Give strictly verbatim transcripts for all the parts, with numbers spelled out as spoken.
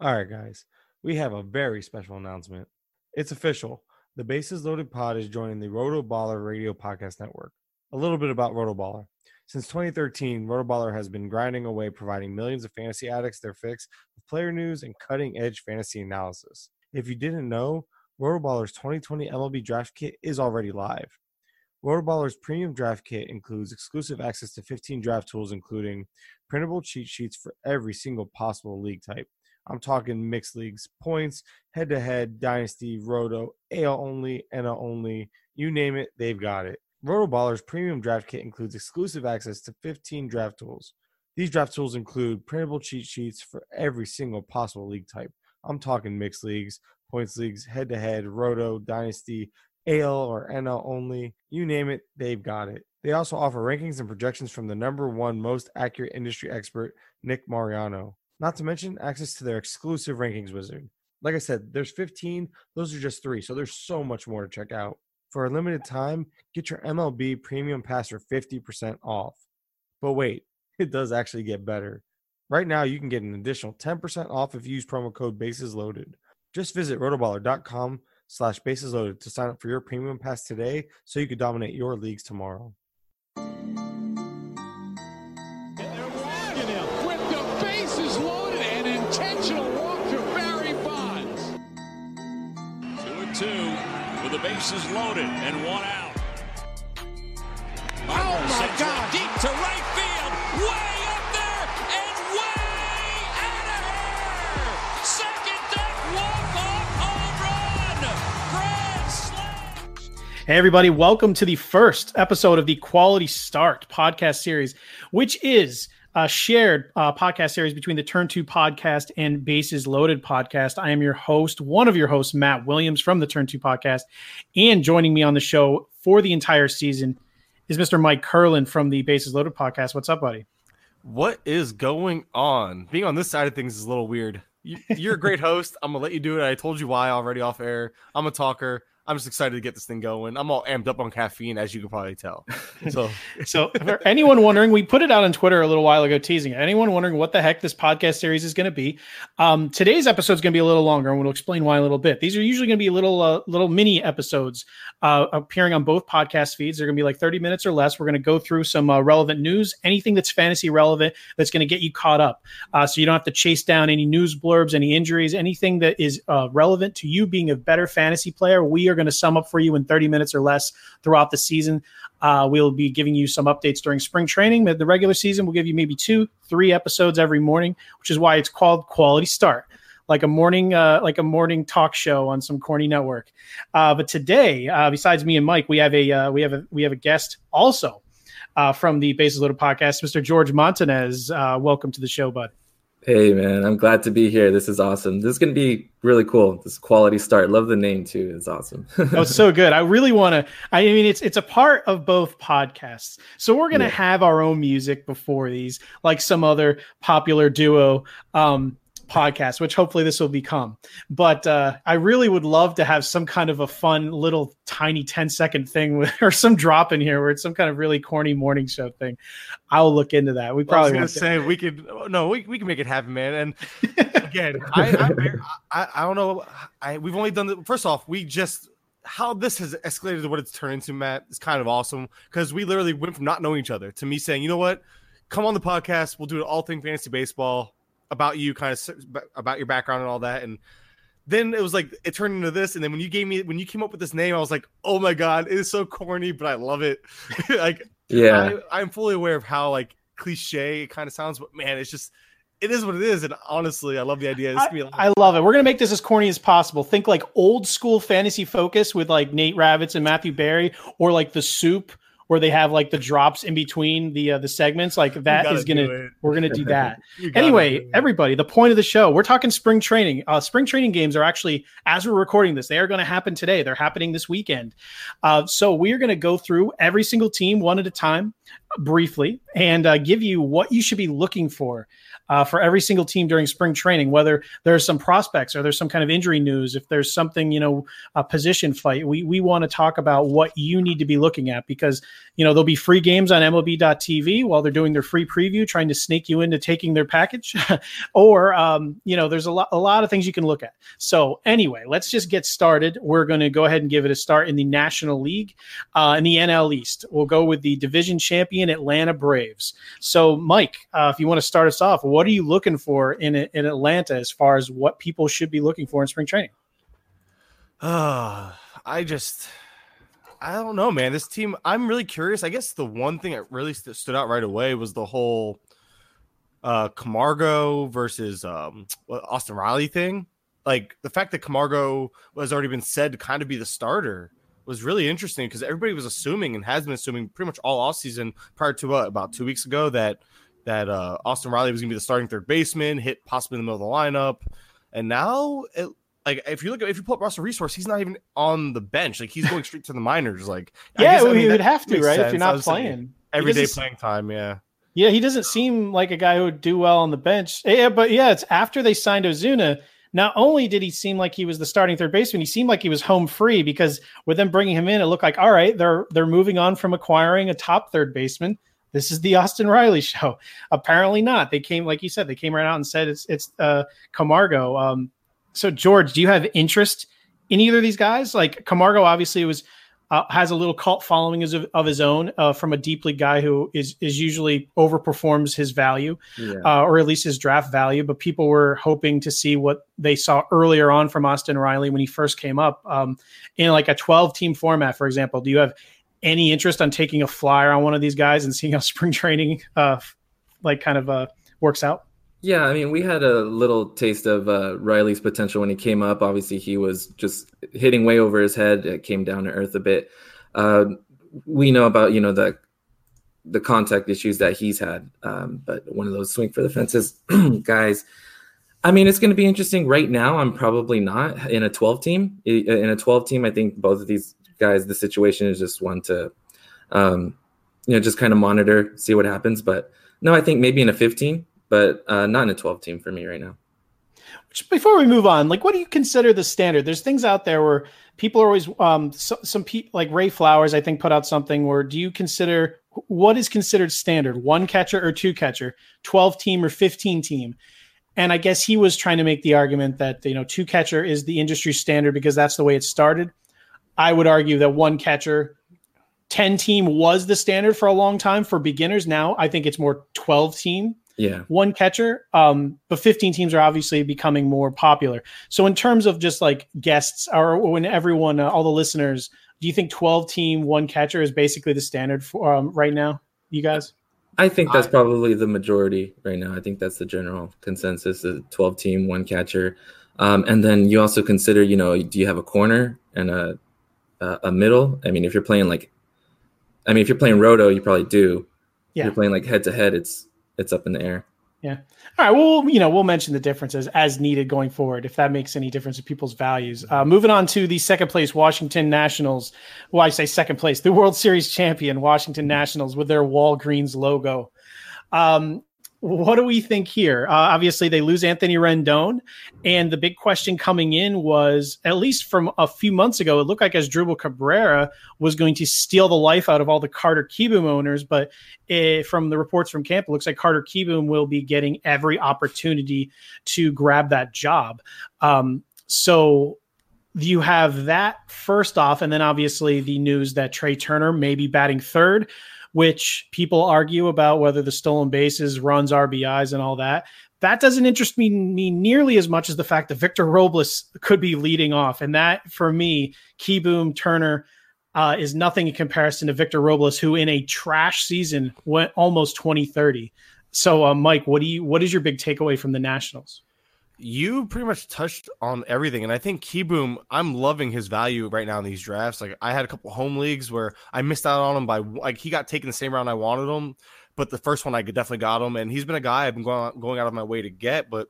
All right, guys, we have a very special announcement. It's official. The Bases Loaded Pod is joining the Rotoballer Radio Podcast Network. A little bit about Rotoballer. Since twenty thirteen, Rotoballer has been grinding away, providing millions of fantasy addicts their fix with player news and cutting-edge fantasy analysis. If you didn't know, Rotoballer's twenty twenty M L B Draft Kit is already live. Rotoballer's premium draft kit includes exclusive access to fifteen draft tools, including printable cheat sheets for every single possible league type. I'm talking mixed leagues, points, head-to-head, dynasty, roto, A L only, N L only, you name it, they've got it. Rotoballer's premium draft kit includes exclusive access to fifteen draft tools. These draft tools include printable cheat sheets for every single possible league type. I'm talking mixed leagues, points leagues, head-to-head, roto, dynasty, A L or N L only, you name it, they've got it. They also offer rankings and projections from the number one most accurate industry expert, Nick Mariano. Not to mention access to their exclusive rankings wizard. Like I said, there's fifteen. Those are just three, so there's so much more to check out. For a limited time, get your M L B Premium Pass for fifty percent off. But wait, it does actually get better. Right now, you can get an additional ten percent off if you use promo code BASESLOADED. Just visit rotoballer.com slash basesloaded to sign up for your Premium Pass today so you can dominate your leagues tomorrow. Bases loaded and one out. Martin oh my God! Deep to right field, way up there and way out of here. Second deck walk-off home run, grand slam. Hey everybody! Welcome to the first episode of the Quality Start podcast series, which is a shared uh, podcast series between the Turn Two Podcast and Bases Loaded Podcast. I am your host, one of your hosts, Matt Williams from the Turn Two Podcast, and joining me on the show for the entire season is Mister Mike Curlin from the Bases Loaded Podcast. What's up, buddy? What is going on? Being on this side of things is a little weird. You, you're a great host. I'm gonna let you do it. I told you why already off air. I'm a talker. I'm just excited to get this thing going. I'm all amped up on caffeine, as you can probably tell. So, so for anyone wondering, we put it out on Twitter a little while ago, teasing it. Anyone wondering what the heck this podcast series is going to be? Um, today's episode is going to be a little longer, and we'll explain why in a little bit. These are usually going to be little uh, little mini episodes uh, appearing on both podcast feeds. They're going to be like thirty minutes or less. We're going to go through some uh, relevant news, anything that's fantasy relevant that's going to get you caught up, uh, so you don't have to chase down any news blurbs, any injuries, anything that is uh, relevant to you being a better fantasy player. We are going to sum up for you in thirty minutes or less throughout the season. Uh, we'll be giving you some updates during spring training. The regular season, we'll give you maybe two, three episodes every morning, which is why it's called Quality Start, like a morning, uh, like a morning talk show on some corny network. Uh, but today, uh, besides me and Mike, we have a uh, we have a we have a guest also uh, from the Bases Loaded Podcast, Mister George Montanez. Uh, welcome to the show, bud. Hey man, I'm glad to be here. This is awesome. This is going to be really cool. This Quality Start. Love the name too. It's awesome. Oh, it's so good. I really want to, I mean, it's, it's a part of both podcasts. So we're going to yeah. have our own music before these, like some other popular duo um, podcasts, which hopefully this will become. But uh, I really would love to have some kind of a fun little tiny ten second thing with, or some drop in here where it's some kind of really corny morning show thing. I'll look into that. We probably well, I was gonna say it. we could no, we we can make it happen, man. And again, I, I I I don't know. I we've only done the first off. We just how this has escalated to what it's turned into, Matt, is kind of awesome because we literally went from not knowing each other to me saying, you know what, come on the podcast. We'll do an all thing fantasy baseball about you, kind of about your background and all that, and then it was like it turned into this, and then when you gave me when you came up with this name, I was like, oh my God, it is so corny, but I love it. Like, yeah, I, I'm fully aware of how like cliche it kind of sounds, but man, it's just it is what it is, and honestly, I love the idea. It's gonna be like- I love it. We're gonna make this as corny as possible. Think like old school fantasy focus with like Nate Rabbits and Matthew Berry, or like The Soup, where they have like the drops in between the uh, the segments. Like that is going to, we're going to do that. Anyway, do everybody, the point of the show, we're talking spring training. Uh, spring training games are actually, as we're recording this, they are going to happen today. They're happening this weekend. Uh, so we are going to go through every single team one at a time. briefly and uh, give you what you should be looking for uh, for every single team during spring training, whether there's some prospects or there's some kind of injury news, if there's something, you know, a position fight, we, we want to talk about what you need to be looking at because, you know, there'll be free games on M L B dot T V while they're doing their free preview, trying to sneak you into taking their package or, um, you know, there's a lot, a lot of things you can look at. So anyway, let's just get started. We're going to go ahead and give it a start in the National League uh, in the N L East. We'll go with the division champion Atlanta Braves. So, Mike, uh, if you want to start us off, what are you looking for in in Atlanta as far as what people should be looking for in spring training? Uh, I just, I don't know, man. This team, I'm really curious. I guess the one thing that really st- stood out right away was the whole uh, Camargo versus um, Austin Riley thing. Like the fact that Camargo has already been said to kind of be the starter was really interesting because everybody was assuming and has been assuming pretty much all offseason prior to uh, about two weeks ago that that uh, Austin Riley was going to be the starting third baseman, hit possibly in the middle of the lineup. And now, it, like if you look at if you pull up roster resource, he's not even on the bench. Like he's going straight to the minors. Like yeah, I guess, well, I mean, he would have to, right? Sense. If you're not playing everyday playing time, yeah. Yeah, he doesn't seem like a guy who would do well on the bench. Yeah, but yeah, it's after they signed Ozuna. Not only did he seem like he was the starting third baseman, he seemed like he was home free because with them bringing him in, it looked like, all right, they're they're moving on from acquiring a top third baseman. This is the Austin Riley show. Apparently not. They came, like you said, they came right out and said it's it's uh, Camargo. Um, so, George, do you have interest in either of these guys? Like Camargo obviously was uh, has a little cult following of, of his own uh, from a deep league guy who is is usually overperforms his value yeah. uh, or at least his draft value. But people were hoping to see what they saw earlier on from Austin Riley when he first came up um, in like a twelve team format, for example. Do you have any interest on taking a flyer on one of these guys and seeing how spring training uh, like kind of uh, works out? Yeah, I mean, we had a little taste of uh, Riley's potential when he came up. Obviously, he was just hitting way over his head. It came down to earth a bit. Uh, we know about, you know, the the contact issues that he's had, um, but one of those swing for the fences guys. I mean, it's going to be interesting. Right now, I'm probably not in a twelve team. In a twelve team, I think both of these guys, the situation is just one to, um, you know, just kind of monitor, see what happens. But no, I think maybe in a fifteen. But uh, not in a twelve team for me right now. Before we move on, like, what do you consider the standard? There's things out there where people are always um, so, some people like Ray Flowers, I think, put out something where do you consider what is considered standard? One catcher or two catcher, twelve team or fifteen team? And I guess he was trying to make the argument that, you know, two catcher is the industry standard because that's the way it started. I would argue that one catcher, ten team was the standard for a long time for beginners. Now I think it's more twelve team. Yeah, one catcher, um, but fifteen teams are obviously becoming more popular. So in terms of just like guests or when everyone, uh, all the listeners, do you think twelve team, one catcher is basically the standard for um, right now, you guys? I think that's probably the majority right now. I think that's the general consensus, the twelve team, one catcher. Um, and then you also consider, you know, do you have a corner and a, a, a middle? I mean, if you're playing like, I mean, if you're playing Roto, you probably do. Yeah. If you're playing like head to head, it's, It's up in the air. Yeah. All right. Well, you know, we'll mention the differences as needed going forward, if that makes any difference in people's values. Uh, moving on to the second place Washington Nationals. Well, I say second place, the World Series champion Washington Nationals with their Walgreens logo. Um, what do we think here? Uh, obviously, they lose Anthony Rendon. And the big question coming in was, at least from a few months ago, it looked like Asdrubal Cabrera was going to steal the life out of all the Carter Kieboom owners. But it, from the reports from camp, it looks like Carter Kieboom will be getting every opportunity to grab that job. Um, so you have that first off. And then obviously the news that Trey Turner may be batting third, which people argue about whether the stolen bases, runs, R B Is, and all that. That doesn't interest me, me nearly as much as the fact that Victor Robles could be leading off. And that, for me, Kieboom, Turner uh, is nothing in comparison to Victor Robles, who in a trash season went almost twenty thirty. So, uh, Mike, what do you? What is your big takeaway from the Nationals? You pretty much touched on everything, and I think Kieboom, I'm loving his value right now in these drafts. Like I had a couple home leagues where I missed out on him by like he got taken the same round I wanted him, but the first one I definitely got him, and he's been a guy I've been going going out of my way to get. But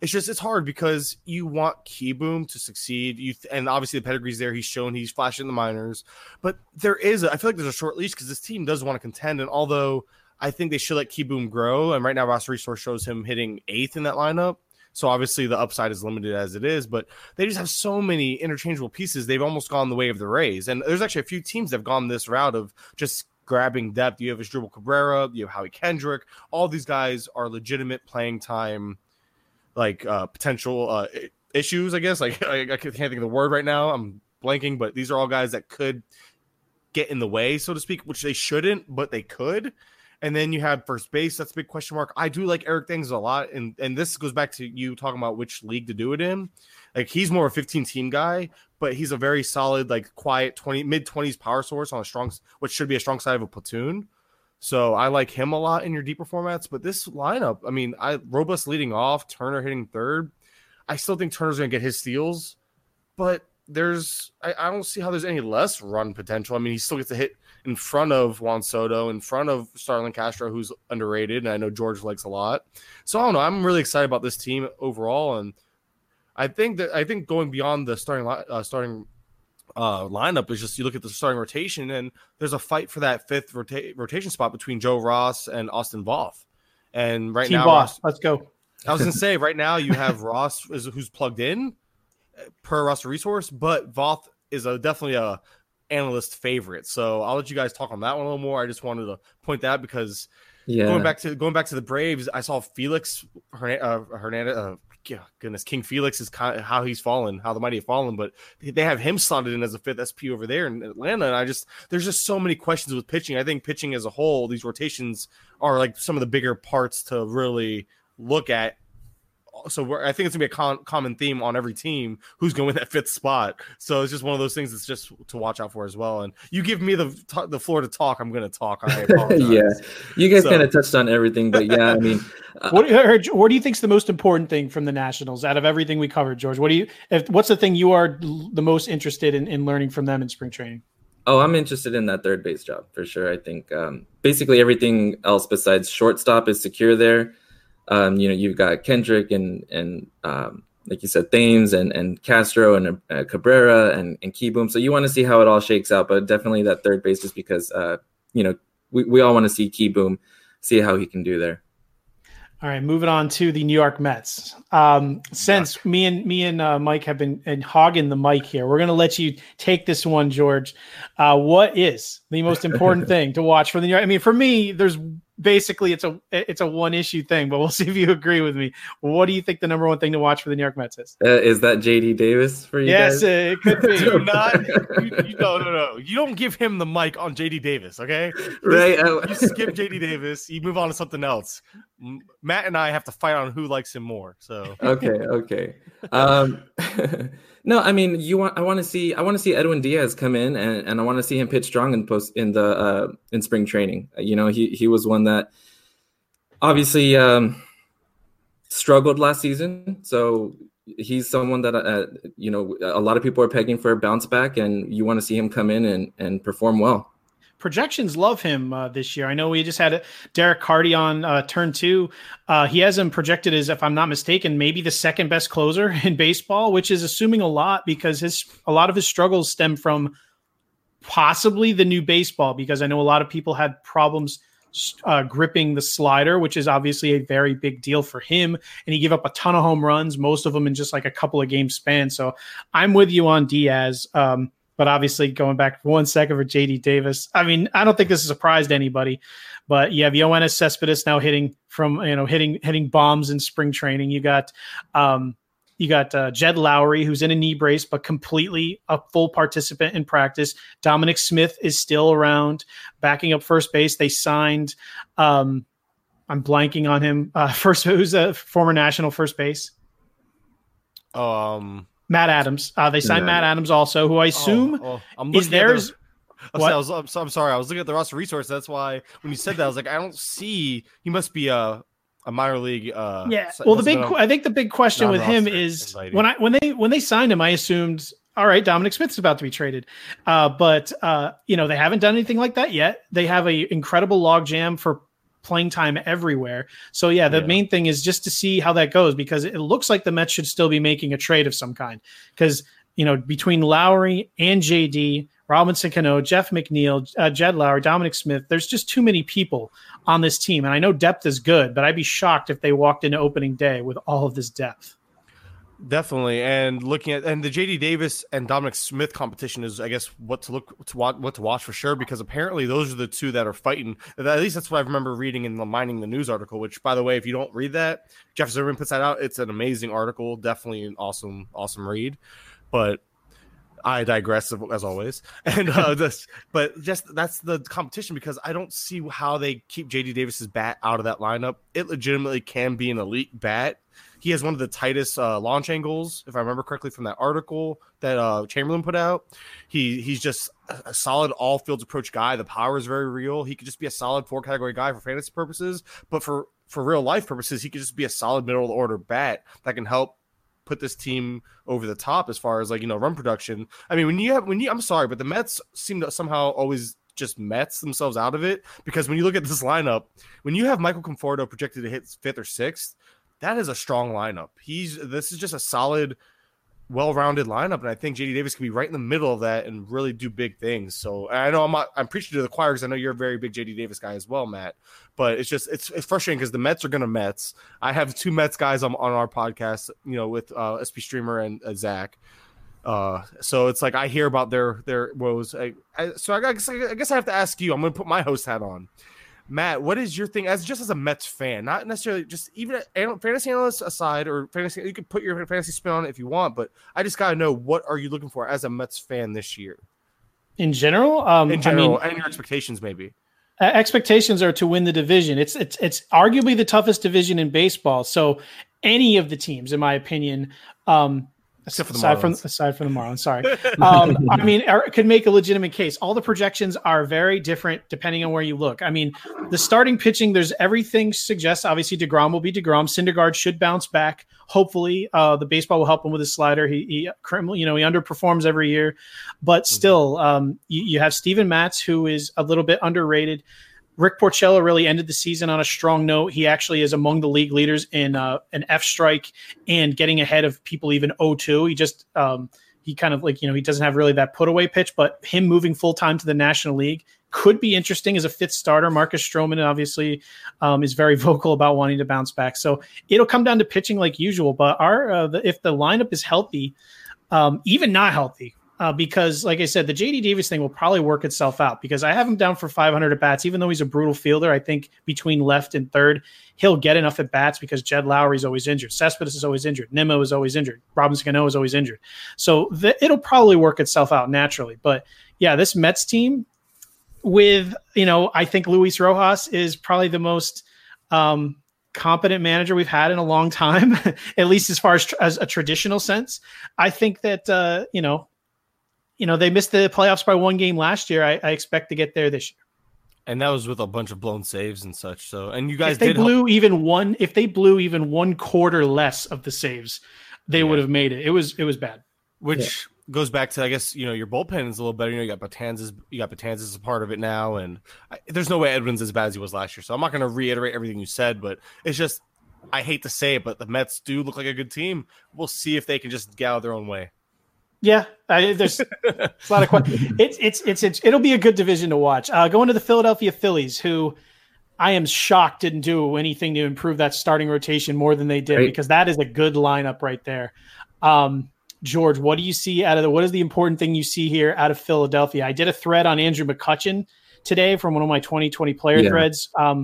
It's just, it's hard because you want Keyboom to succeed. You th- and obviously the pedigree's there. He's shown he's flashing in the minors, but there is, a, I feel like there's a short leash because this team does want to contend. And although I think they should let Keyboom grow, and right now roster resource shows him hitting eighth in that lineup. So obviously the upside is limited as it is, but they just have so many interchangeable pieces. They've almost gone the way of the Rays. And there's actually a few teams that have gone this route of just grabbing depth. You have Asdrubal Cabrera, you have Howie Kendrick. All these guys are legitimate playing time, like uh, potential uh, issues, I guess. Like I, I can't think of the word right now. I'm blanking, but these are all guys that could get in the way, so to speak, which they shouldn't, but they could. And then you have first base. That's a big question mark. I do like Eric Thames a lot. And, and this goes back to you talking about which league to do it in. Like, he's more of a fifteen-team guy, but he's a very solid, like, quiet twenty mid-twenties power source on a strong – which should be a strong side of a platoon. So I like him a lot in your deeper formats. But this lineup, I mean, I Robust leading off, Turner hitting third. I still think Turner's going to get his steals. But there's – I don't see how there's any less run potential. I mean, he still gets to hit – in front of Juan Soto, in front of Starlin Castro, who's underrated, and I know George likes a lot. So I don't know. I'm really excited about this team overall, and I think that I think going beyond the starting uh, starting uh, lineup is just you look at the starting rotation, and there's a fight for that fifth rota- rotation spot between Joe Ross and Austin Voth. And right team now, Ross, let's go. I was gonna say right now you have Ross who's plugged in per roster resource, but Voth is a definitely a analyst favorite. So I'll let you guys talk on that one a little more. I just wanted to point that because yeah. going back to going back to the Braves, I saw Felix uh, Hernandez. Uh, goodness, King Felix is kind of how he's fallen, how the mighty have fallen. But they have him slotted in as a fifth S P over there in Atlanta. And I just there's just so many questions with pitching. I think pitching as a whole, these rotations are like some of the bigger parts to really look at. So we're, I think it's gonna be a con- common theme on every team who's going to win that fifth spot. So it's just one of those things that's just to watch out for as well. And you give me the t- the floor to talk, I'm going to talk. I apologize. Yeah, you guys so. kind of touched on everything, but yeah, I mean, uh, what, do you, what do you think is the most important thing from the Nationals out of everything we covered, George? What do you? If, what's the thing you are the most interested in, in learning from them in spring training? Oh, I'm interested in that third base job for sure. I think um, basically everything else besides shortstop is secure there. Um, you know, you've got Kendrick and, and um, like you said, Thames and, and Castro and uh, Cabrera and, and Keyboom. So you want to see how it all shakes out, but definitely that third base just because, uh, you know, we, we all want to see Keyboom, see how he can do there. All right, moving on to the New York Mets. Um, since yeah. me and me and uh, Mike have been and hogging the mic here, we're going to let you take this one, George. Uh, what is the most important thing to watch for the New York? I mean, for me, there's basically it's a it's a one issue thing, but we'll see if you agree with me. What do you think the number one thing to watch for the New York Mets is? Uh, is that J D Davis for you? Yes, guys? It could be. Do not, you, you, no, no, no. You don't give him the mic on J D Davis, okay? Right. You, you skip J D Davis, you move on to something else. Matt and I have to fight on who likes him more. So okay, okay. Um, no, I mean, you want I want to see I want to see Edwin Diaz come in, and, and I want to see him pitch strong in post in the uh, in spring training. You know, he he was one that obviously um, struggled last season, so he's someone that uh, you know a lot of people are pegging for a bounce back, and you want to see him come in and, and perform well. Projections love him uh, this year. I know we just had Derek Cardi on uh, Turn Two. Uh, he has him projected as, if I'm not mistaken, maybe the second best closer in baseball, which is assuming a lot because his a lot of his struggles stem from possibly the new baseball. Because I know a lot of people had problems uh, gripping the slider, which is obviously a very big deal for him. And he gave up a ton of home runs, most of them in just like a couple of game span. So I'm with you on Diaz. Um, But obviously, going back one second for J D Davis, I mean, I don't think this is a surprise to anybody. But you have Yoenis Cespedes now hitting from you know hitting hitting bombs in spring training. You got um, you got uh, Jed Lowry, who's in a knee brace but completely a full participant in practice. Dominic Smith is still around, backing up first base. They signed. Um, I'm blanking on him. Uh, first, who's a former National first base? Um. Matt Adams. Uh, they signed yeah. Matt Adams also, who I assume oh, oh, is theirs. The, I was, I'm, so, I'm sorry. I was looking at the roster resource. That's why when you said that, I was like, I don't see. He must be a, a minor league. Uh, yeah. Well, the big. I think the big question with him is inviting. when I when they when they signed him, I assumed, all right, Dominic Smith's about to be traded. Uh, but uh, you know, they haven't done anything like that yet. They have an incredible logjam for playing time everywhere. So yeah, the yeah. main thing is just to see how that goes, because it looks like the Mets should still be making a trade of some kind, because, you know, between Lowry and J D, Robinson Cano, Jeff McNeil, uh, Jed Lauer, Dominic Smith, there's just too many people on this team. And I know depth is good, but I'd be shocked if they walked into opening day with all of this depth. Definitely. And looking at, and the J D Davis and Dominic Smith competition is, I guess, what to look to watch, what to watch for sure, because apparently those are the two that are fighting. At least that's what I remember reading in the Mining the News article, which, by the way, if you don't read that, Jeff Zirman puts that out. It's an amazing article. Definitely an awesome, awesome read, but I digress as always. And uh, this, but just that's the competition, because I don't see how they keep J D Davis's bat out of that lineup. It legitimately can be an elite bat. He has one of the tightest uh, launch angles, if I remember correctly, from that article that uh, Chamberlain put out. He he's just a solid all fields approach guy. The power is very real. He could just be a solid four category guy for fantasy purposes, but for for real life purposes, he could just be a solid middle of the order bat that can help put this team over the top as far as, like, you know, run production. I mean, when you have when you I'm sorry, but the Mets seem to somehow always just Mets themselves out of it, because when you look at this lineup, when you have Michael Conforto projected to hit fifth or sixth, that is a strong lineup. He's this is just a solid, well-rounded lineup, and I think J D Davis can be right in the middle of that and really do big things. So I know I'm not, I'm preaching to the choir, because I know you're a very big J D Davis guy as well, Matt. But it's just it's, it's frustrating, because the Mets are going to Mets. I have two Mets guys on, on our podcast, you know, with uh, S P Streamer and uh, Zach. Uh, so it's like I hear about their their woes. I, I, so I guess I guess I have to ask you. I'm going to put my host hat on. Matt, what is your thing as just as a Mets fan, not necessarily just even fantasy analysts aside, or fantasy, you could put your fantasy spin on it if you want, but I just got to know, what are you looking for as a Mets fan this year? In general? Um, In general, I mean, and your expectations maybe. Expectations are to win the division. It's, it's, it's arguably the toughest division in baseball. So any of the teams, in my opinion, um, Except for the aside Marlins. From aside from the Marlins, sorry. Um, I mean, I could make a legitimate case. All the projections are very different depending on where you look. I mean, the starting pitching, there's everything suggests. Obviously, DeGrom will be DeGrom. Syndergaard should bounce back. Hopefully, uh, the baseball will help him with his slider. He, he, you know, he underperforms every year, but still, um, you, you have Steven Matz, who is a little bit underrated. Rick Porcello really ended the season on a strong note. He actually is among the league leaders in uh, an F strike and getting ahead of people even oh two. He just um, he kind of like, you know, he doesn't have really that put away pitch, but him moving full time to the National League could be interesting as a fifth starter. Marcus Stroman obviously um, is very vocal about wanting to bounce back. So it'll come down to pitching like usual. But our uh, the, if the lineup is healthy, um, even not healthy, Uh, because, like I said, the J D Davis thing will probably work itself out, because I have him down for five hundred at bats. Even though he's a brutal fielder, I think between left and third, he'll get enough at bats, because Jed Lowry is always injured. Cespedes is always injured. Nimmo is always injured. Robinson Cano is always injured. So th- it'll probably work itself out naturally. But yeah, this Mets team with, you know, I think Luis Rojas is probably the most um, competent manager we've had in a long time, at least as far as, tr- as a traditional sense. I think that, uh, you know, You know, they missed the playoffs by one game last year. I, I expect to get there this year. And that was with a bunch of blown saves and such. So, and you guys if they did blew help. even one, if they blew even one quarter less of the saves, they yeah. would have made it. It was, it was bad. Which yeah. goes back to, I guess, you know, your bullpen is a little better. You know, you got Batanzas, you got Batanzas as a part of it now. And I, there's no way Edwin's as bad as he was last year. So I'm not going to reiterate everything you said, but it's just, I hate to say it, but the Mets do look like a good team. We'll see if they can just get out of their own way. Yeah, I, there's a lot of questions. It's, it's it's it's it'll be a good division to watch. Uh, going to the Philadelphia Phillies, who I am shocked didn't do anything to improve that starting rotation more than they did, right? Because that is a good lineup right there. Um, George, what do you see out of the? What is the important thing you see here out of Philadelphia? I did a thread on Andrew McCutcheon today from one of my twenty twenty player yeah. threads. Um,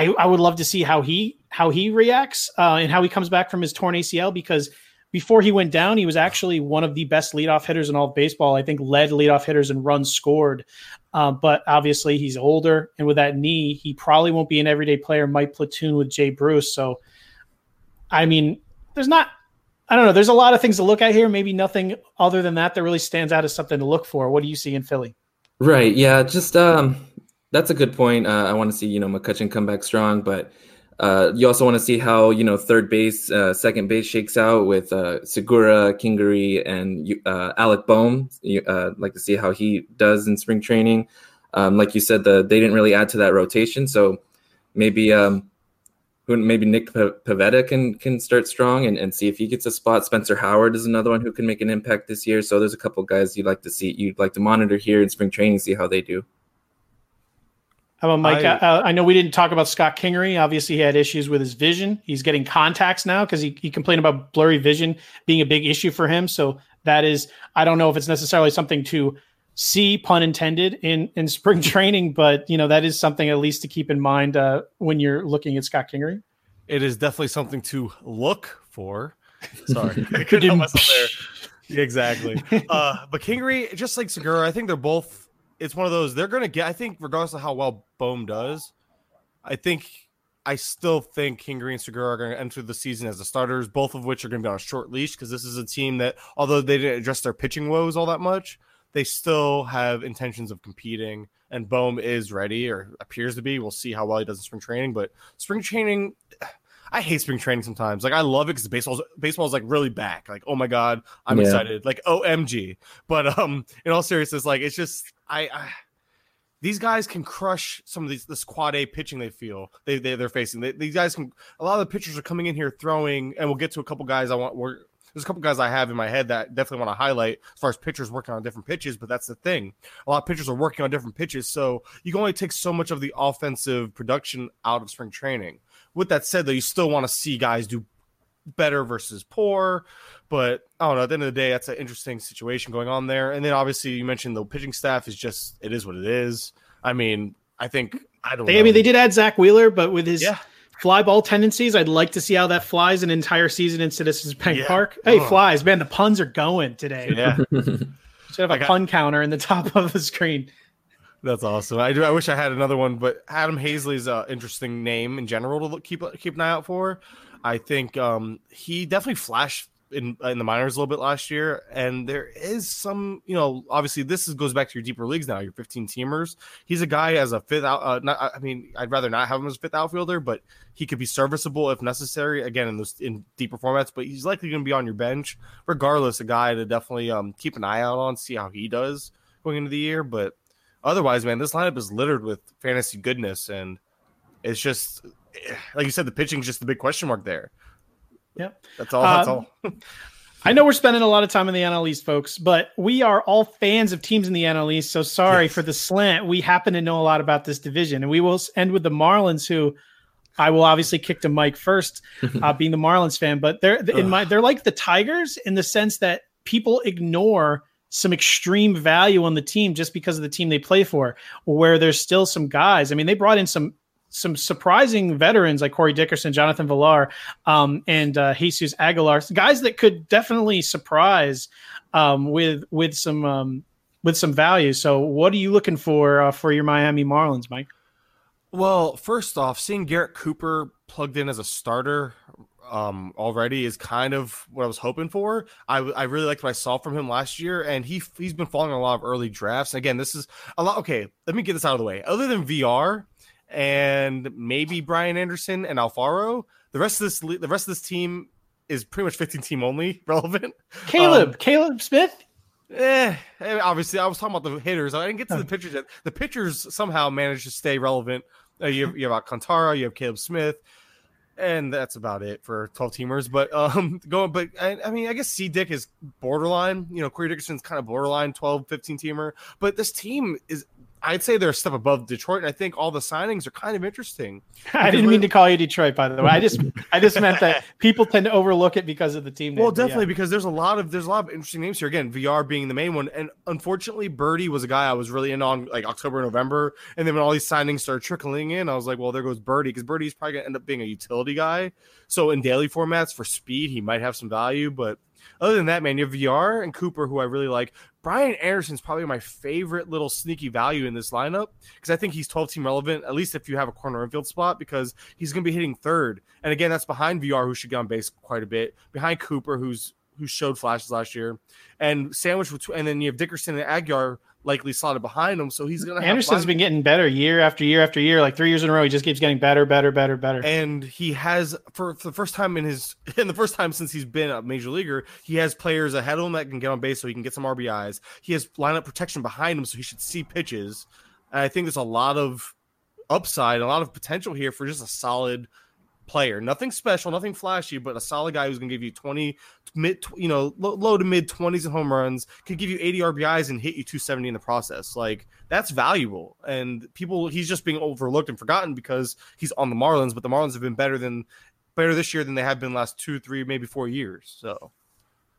I I would love to see how he how he reacts uh, and how he comes back from his torn A C L, because before he went down, he was actually one of the best leadoff hitters in all of baseball. I think led leadoff hitters in runs scored. Uh, but obviously he's older, and with that knee, he probably won't be an everyday player, might platoon with Jay Bruce. So, I mean, there's not – I don't know. There's a lot of things to look at here. Maybe nothing other than that that really stands out as something to look for. What do you see in Philly? Right, yeah, just um, – that's a good point. Uh, I want to see, you know, McCutcheon come back strong, but – Uh, you also want to see how, you know, third base, uh, second base shakes out with uh, Segura, Kingery, and uh, Alec Bohm. You uh, like to see how he does in spring training. Um, like you said, the, they didn't really add to that rotation. So maybe um, who maybe Nick Pivetta can can start strong and, and see if he gets a spot. Spencer Howard is another one who can make an impact this year. So there's a couple guys you'd like to see, you'd like to monitor here in spring training, see how they do. How about Mike? I, uh, I know we didn't talk about Scott Kingery. Obviously, he had issues with his vision. He's getting contacts now because he, he complained about blurry vision being a big issue for him. So that is, I don't know if it's necessarily something to see, pun intended, in, in spring training, but you know that is something at least to keep in mind uh, when you're looking at Scott Kingery. It is definitely something to look for. Sorry, I couldn't help myself there. Exactly. Uh, but Kingery, just like Segura, I think they're both. It's one of those they're going to get, I think, regardless of how well Bohm does, I think, I still think Kingery and Segura are going to enter the season as the starters, both of which are going to be on a short leash because this is a team that, although they didn't address their pitching woes all that much, they still have intentions of competing. And Bohm is ready or appears to be. We'll see how well he does in spring training. But spring training, I hate spring training sometimes. Like, I love it because baseball's baseball's like really back. Like, oh my God, I'm yeah. excited. Like, O M G. But um, in all seriousness, like, it's just, I, I these guys can crush some of these this quad A pitching they feel they, they they're facing. They, these guys can. A lot of the pitchers are coming in here throwing, and we'll get to a couple guys. I want we're, there's a couple guys I have in my head that definitely want to highlight as far as pitchers working on different pitches. But that's the thing, a lot of pitchers are working on different pitches, so you can only take so much of the offensive production out of spring training. With that said, though, you still want to see guys do better versus poor, but I don't know. At the end of the day, that's an interesting situation going on there. And then obviously you mentioned the pitching staff is just, it is what it is. I mean, I think I don't. They, know. I mean, they did add Zach Wheeler, but with his yeah. fly ball tendencies, I'd like to see how that flies an entire season in Citizens Bank yeah. Park. Hey, oh. flies, man! The puns are going today. Yeah, should have a got- pun counter in the top of the screen. That's awesome. I do. I wish I had another one, but Adam Hazley's an interesting name in general to look, keep keep an eye out for. I think um, he definitely flashed in in the minors a little bit last year, and there is some, you know, obviously this is, goes back to your deeper leagues now, your fifteen teamers. He's a guy as a fifth out. Uh, not, I mean, I'd rather not have him as a fifth outfielder, but he could be serviceable if necessary. Again, in those in deeper formats, but he's likely going to be on your bench regardless. A guy to definitely um, keep an eye out on, see how he does going into the year, but. Otherwise, man, this lineup is littered with fantasy goodness, and it's just like you said, the pitching is just the big question mark there. Yeah, that's all. That's um, all. I know we're spending a lot of time in the N L East, folks, but we are all fans of teams in the N L East. So sorry yes. for the slant. We happen to know a lot about this division, and we will end with the Marlins, who I will obviously kick to Mike first, uh, being the Marlins fan. But they're in my they're like the Tigers in the sense that people ignore some extreme value on the team just because of the team they play for, where there's still some guys. I mean, they brought in some some surprising veterans like Corey Dickerson, Jonathan Villar, um, and uh, Jesus Aguilar, guys that could definitely surprise um, with with some um, with some value. So, what are you looking for uh, for your Miami Marlins, Mike? Well, first off, seeing Garrett Cooper plugged in as a starter Um, already is kind of what I was hoping for. I, I really liked what I saw from him last year, and he he's been following a lot of early drafts. Again, this is a lot. Okay, let me get this out of the way. Other than V R and maybe Brian Anderson and Alfaro, the rest of this the rest of this team is pretty much fifteen team only relevant. Caleb um, Caleb Smith. Eh, obviously I was talking about the hitters. I didn't get to the pitchers yet. The pitchers somehow managed to stay relevant. Uh, you have, you have Alcantara. You have Caleb Smith. And that's about it for twelve teamers. But um, going, but I, I mean, I guess C Dick is borderline. You know, Corey Dickerson's kind of borderline twelve, fifteen teamer. But this team is, I'd say they're a step above Detroit. And I think all the signings are kind of interesting. I didn't mean to call you Detroit, by the way. I just, I just meant that people tend to overlook it because of the team. Well, definitely yeah. because there's a lot of there's a lot of interesting names here. Again, V R being the main one, and unfortunately, Birdie was a guy I was really in on like October, November, and then when all these signings started trickling in, I was like, well, there goes Birdie, because Birdie's probably gonna end up being a utility guy. So in daily formats for speed, he might have some value, but. Other than that, man, you have V R and Cooper, who I really like. Brian Anderson's probably my favorite little sneaky value in this lineup because I think he's twelve team relevant, at least if you have a corner infield spot, because he's going to be hitting third. And again, that's behind V R, who should get on base quite a bit, behind Cooper, who's who showed flashes last year, and sandwich between, and then you have Dickerson and Aguilar likely slotted behind him, so he's going to have Anderson's fun. Been getting better year after year after year, like three years in a row. He just keeps getting better, better, better, better. And he has, for, for the first time in his, in the first time since he's been a major leaguer, he has players ahead of him that can get on base so he can get some R B Is. He has lineup protection behind him so he should see pitches. And I think there's a lot of upside, a lot of potential here for just a solid player. Nothing special, nothing flashy, but a solid guy who's going to give you twenty mid, you know, low, low to mid twenties in home runs, could give you eighty R B Is and hit you two seventy in the process. Like, that's valuable. And people, he's just being overlooked and forgotten because he's on the Marlins, but the Marlins have been better than better this year than they have been the last two, three, maybe four years. So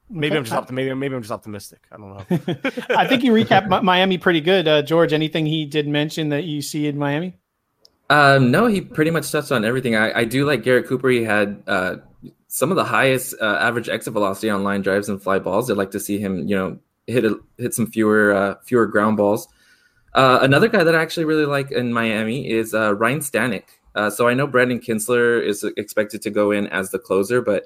maybe I'm just optimistic. Maybe, maybe I'm just optimistic. I don't know. I think you recapped Miami pretty good, uh, George. Anything he did mention that you see in Miami? Um, no, he pretty much touched on everything. I, I do like Garrett Cooper. He had uh, some of the highest uh, average exit velocity on line drives and fly balls. I'd like to see him, you know, hit a, hit some fewer uh, fewer ground balls. Uh, another guy that I actually really like in Miami is uh, Ryne Stanek. Uh, so I know Brandon Kinsler is expected to go in as the closer, but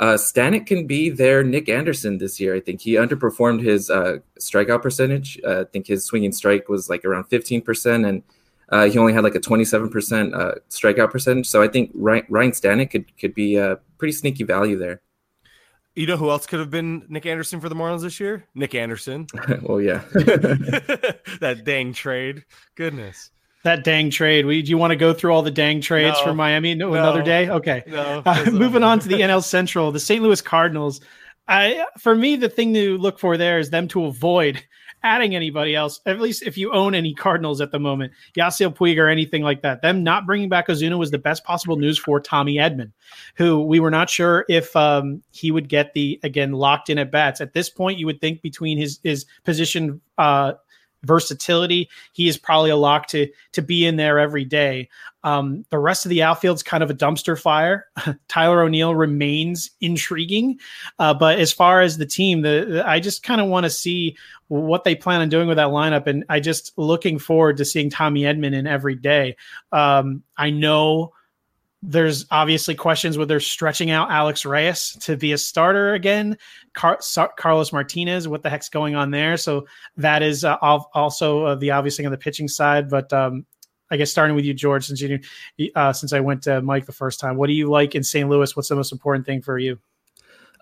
uh, Stanek can be their Nick Anderson this year. I think he underperformed his uh, strikeout percentage. Uh, I think his swinging strike was like around fifteen percent, and Uh, he only had like a twenty-seven percent uh, strikeout percentage. So I think Ryne Stanek could, could be a pretty sneaky value there. You know who else could have been Nick Anderson for the Marlins this year? Nick Anderson. Well, yeah. That dang trade. Goodness. That dang trade. We, do you want to go through all the dang trades no. for Miami? No, no, another day? Okay. No, uh, moving on to the N L Central, the Saint Louis Cardinals. I, for me, the thing to look for there is them to avoid adding anybody else, at least if you own any Cardinals at the moment, Yasiel Puig or anything like that. Them not bringing back Ozuna was the best possible news for Tommy Edman, who we were not sure if um, he would get the, again, locked in at bats. At this point, you would think between his his position uh, versatility, he is probably a lock to to be in there every day. Um, the rest of the outfield's kind of a dumpster fire. Tyler O'Neill remains intriguing. Uh, but as far as the team, the, the I just kind of want to see what they plan on doing with that lineup. And I just looking forward to seeing Tommy Edman in every day. Um, I know there's obviously questions whether stretching out Alex Reyes to be a starter again, Car- Sar- Carlos Martinez, what the heck's going on there? So that is uh, also uh, the obvious thing on the pitching side. But um, I guess starting with you, George, since you knew, uh, since I went to Mike the first time, what do you like in Saint Louis? What's the most important thing for you?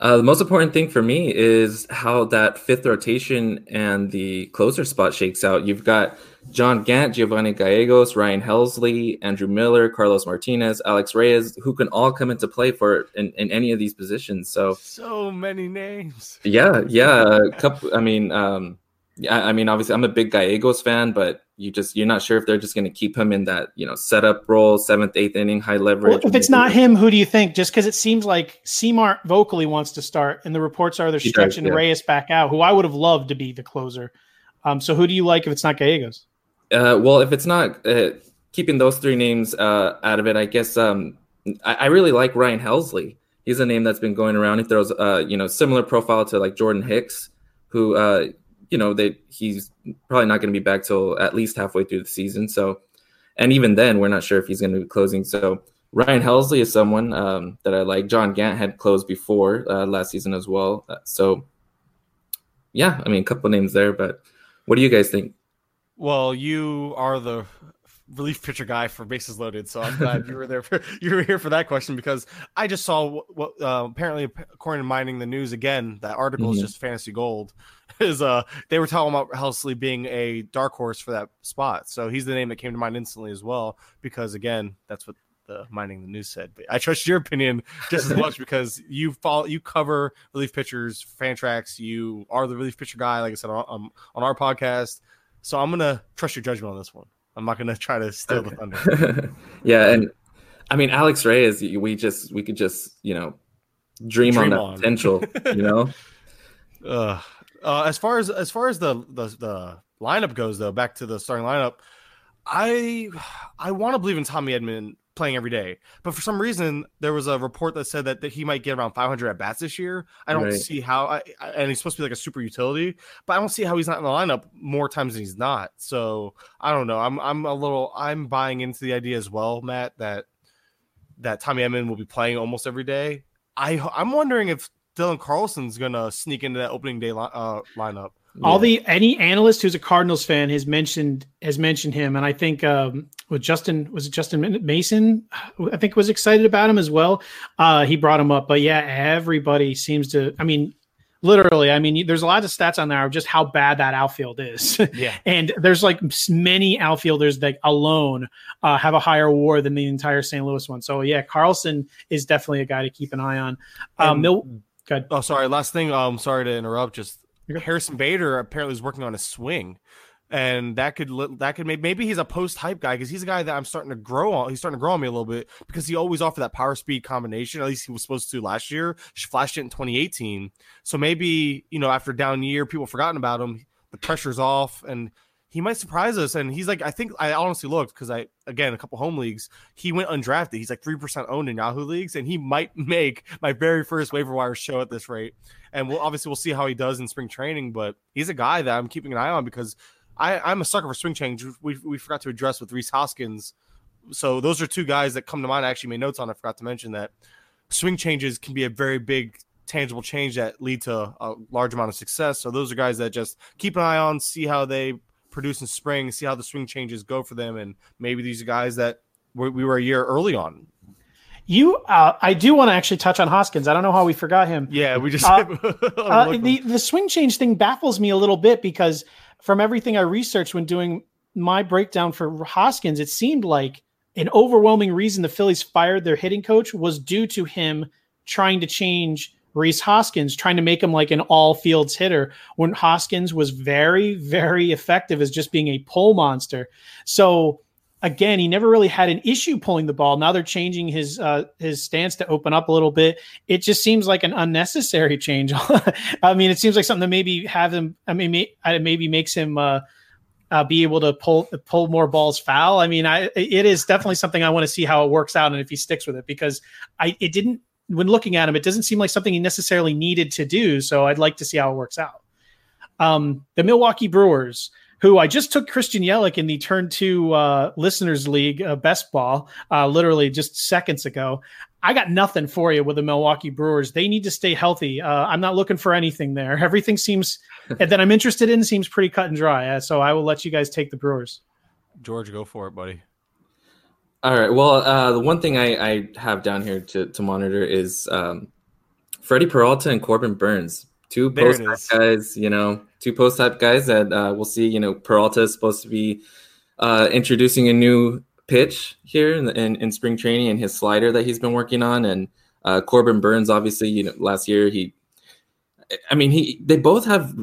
Uh, the most important thing for me is how that fifth rotation and the closer spot shakes out. You've got John Gant, Giovanni Gallegos, Ryan Helsley, Andrew Miller, Carlos Martinez, Alex Reyes, who can all come into play for in, in any of these positions. So, so many names. Yeah, yeah. A couple, I mean, um, I, I mean, obviously, I'm a big Gallegos fan, but you just you're not sure if they're just going to keep him in that, you know, setup role, seventh, eighth inning, high leverage. Well, if it's not him, who do you think? Just because it seems like Seamart vocally wants to start, and the reports are they're stretching does, yeah. Reyes back out, who I would have loved to be the closer. Um, so who do you like if it's not Gallegos? Uh, well, if it's not uh, keeping those three names uh, out of it, I guess um, I, I really like Ryan Helsley. He's a name that's been going around. If there was, uh, you know, similar profile to like Jordan Hicks, who. Uh, You know, they, he's probably not going to be back till at least halfway through the season. So, and even then, we're not sure if he's going to be closing. So, Ryan Helsley is someone um, that I like. John Gant had closed before uh, last season as well. Uh, so, yeah, I mean, a couple names there. But what do you guys think? Well, you are the relief pitcher guy for Bases Loaded, so I'm glad you were there. For, you were here for that question because I just saw what, what uh, apparently, according to Mining the News again, that article mm-hmm. is just fantasy gold. Is uh they were talking about Helsley being a dark horse for that spot, so he's the name that came to mind instantly as well because again, that's what the Mining the News said. But I trust your opinion just as much because you follow, you cover relief pitchers, fan tracks. You are the relief pitcher guy, like I said on um, on our podcast. So I'm gonna trust your judgment on this one. I'm not going to try to steal okay. the thunder. Yeah, and I mean Alex Reyes, we just we could just you know dream, dream on that on. potential. You know, uh, uh, as far as as far as the, the the lineup goes, though, back to the starting lineup, I I want to believe in Tommy Edman playing every day, but for some reason there was a report that said that, that he might get around five hundred at bats this year. I don't right. see how, I, I, and he's supposed to be like a super utility, but I don't see how he's not in the lineup more times than he's not. So I don't know. I'm I'm a little I'm buying into the idea as well, Matt, that that Tommy Edman will be playing almost every day. I I'm wondering if Dylan Carlson's gonna sneak into that opening day li- uh, lineup. Yeah. All the any analyst who's a Cardinals fan has mentioned has mentioned him, and I think um, with Justin was it Justin Mason? I think was excited about him as well. Uh, he brought him up, but yeah, everybody seems to. I mean, literally, I mean, there's a lot of stats on there of just how bad that outfield is. Yeah. And there's like many outfielders that alone uh, have a higher W A R than the entire Saint Louis one. So yeah, Carlson is definitely a guy to keep an eye on. Um, Mil- good. Oh, sorry. Last thing. I'm um, sorry to interrupt. Just Harrison Bader apparently is working on a swing. And that could that could maybe, maybe he's a post hype guy because he's a guy that I'm starting to grow on. He's starting to grow on me a little bit because he always offered that power speed combination. At least he was supposed to last year. She flashed it in twenty eighteen. So maybe, you know, after down year, people forgotten about him. The pressure's off, and he might surprise us. And he's like, I think I honestly looked because I again a couple home leagues. He went undrafted. He's like three percent owned in Yahoo leagues, and he might make my very first waiver wire show at this rate. And we'll obviously we'll see how he does in spring training. But he's a guy that I'm keeping an eye on because. I, I'm a sucker for swing change. We we forgot to address with Rhys Hoskins. So those are two guys that come to mind. I actually made notes on. I forgot to mention that swing changes can be a very big tangible change that lead to a large amount of success. So those are guys that just keep an eye on, see how they produce in spring, see how the swing changes go for them. And maybe these are guys that we, we were a year early on. You, uh, I do want to actually touch on Hoskins. I don't know how we forgot him. Yeah, we just uh, uh, the the swing change thing baffles me a little bit because from everything I researched when doing my breakdown for Hoskins, it seemed like an overwhelming reason the Phillies fired their hitting coach was due to him trying to change Rhys Hoskins, trying to make him like an all fields hitter when Hoskins was very, very effective as just being a pull monster. So. Again, he never really had an issue pulling the ball. Now they're changing his uh, his stance to open up a little bit. It just seems like an unnecessary change. I mean, it seems like something that maybe have him. I mean, may, maybe makes him uh, uh, be able to pull pull more balls foul. I mean, I it is definitely something I want to see how it works out and if he sticks with it because I it didn't when looking at him, it doesn't seem like something he necessarily needed to do. So I'd like to see how it works out. Um, the Milwaukee Brewers. Who I just took Christian Yelich in the Turn Two uh, Listeners League uh, best ball uh, literally just seconds ago. I got nothing for you with the Milwaukee Brewers. They need to stay healthy. Uh, I'm not looking for anything there. Everything seems that I'm interested in seems pretty cut and dry. Uh, so I will let you guys take the Brewers. George, go for it, buddy. All right. Well, uh, the one thing I, I have down here to, to monitor is um, Freddie Peralta and Corbin Burnes. Two post-hype guys, you know, two post-hype guys that uh, we'll see, you know, Peralta is supposed to be uh, introducing a new pitch here in, in, in spring training and his slider that he's been working on. And uh, Corbin Burnes, obviously, you know, last year, he, I mean, he, they both have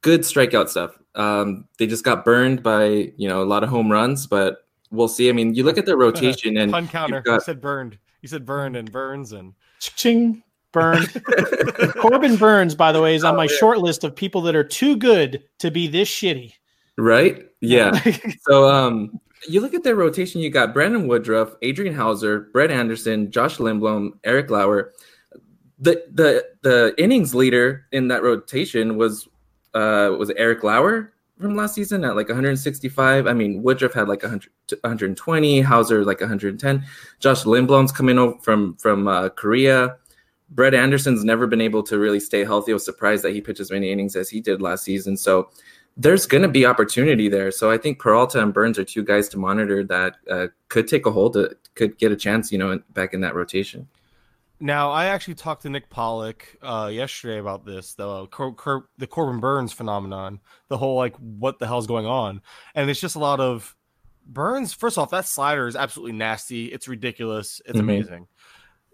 good strikeout stuff. Um, they just got burned by, you know, a lot of home runs, but we'll see. I mean, you look at their rotation and pun counter. Got, I said burned. You said burned and Burnes and ching. Burn. Corbin Burnes, by the way, is on my oh, yeah. short list of people that are too good to be this shitty. Right? Yeah. so um, you look at their rotation. You got Brandon Woodruff, Adrian Hauser, Brett Anderson, Josh Lindblom, Eric Lauer. The the the innings leader in that rotation was uh, was Eric Lauer from last season at like one hundred sixty-five. I mean, Woodruff had like one hundred, one hundred twenty, Hauser like one hundred ten. Josh Lindblom's coming over from from uh, Korea. Brett Anderson's never been able to really stay healthy. I was surprised that he pitched as many innings as he did last season. So there's going to be opportunity there. So I think Peralta and Burnes are two guys to monitor that uh, could take a hold, to, could get a chance, you know, back in that rotation. Now, I actually talked to Nick Pollock uh, yesterday about this, the, Cor- Cor- the Corbin Burnes phenomenon, the whole, like, what the hell's going on? And it's just a lot of Burnes. First off, that slider is absolutely nasty. It's ridiculous. It's mm-hmm. amazing.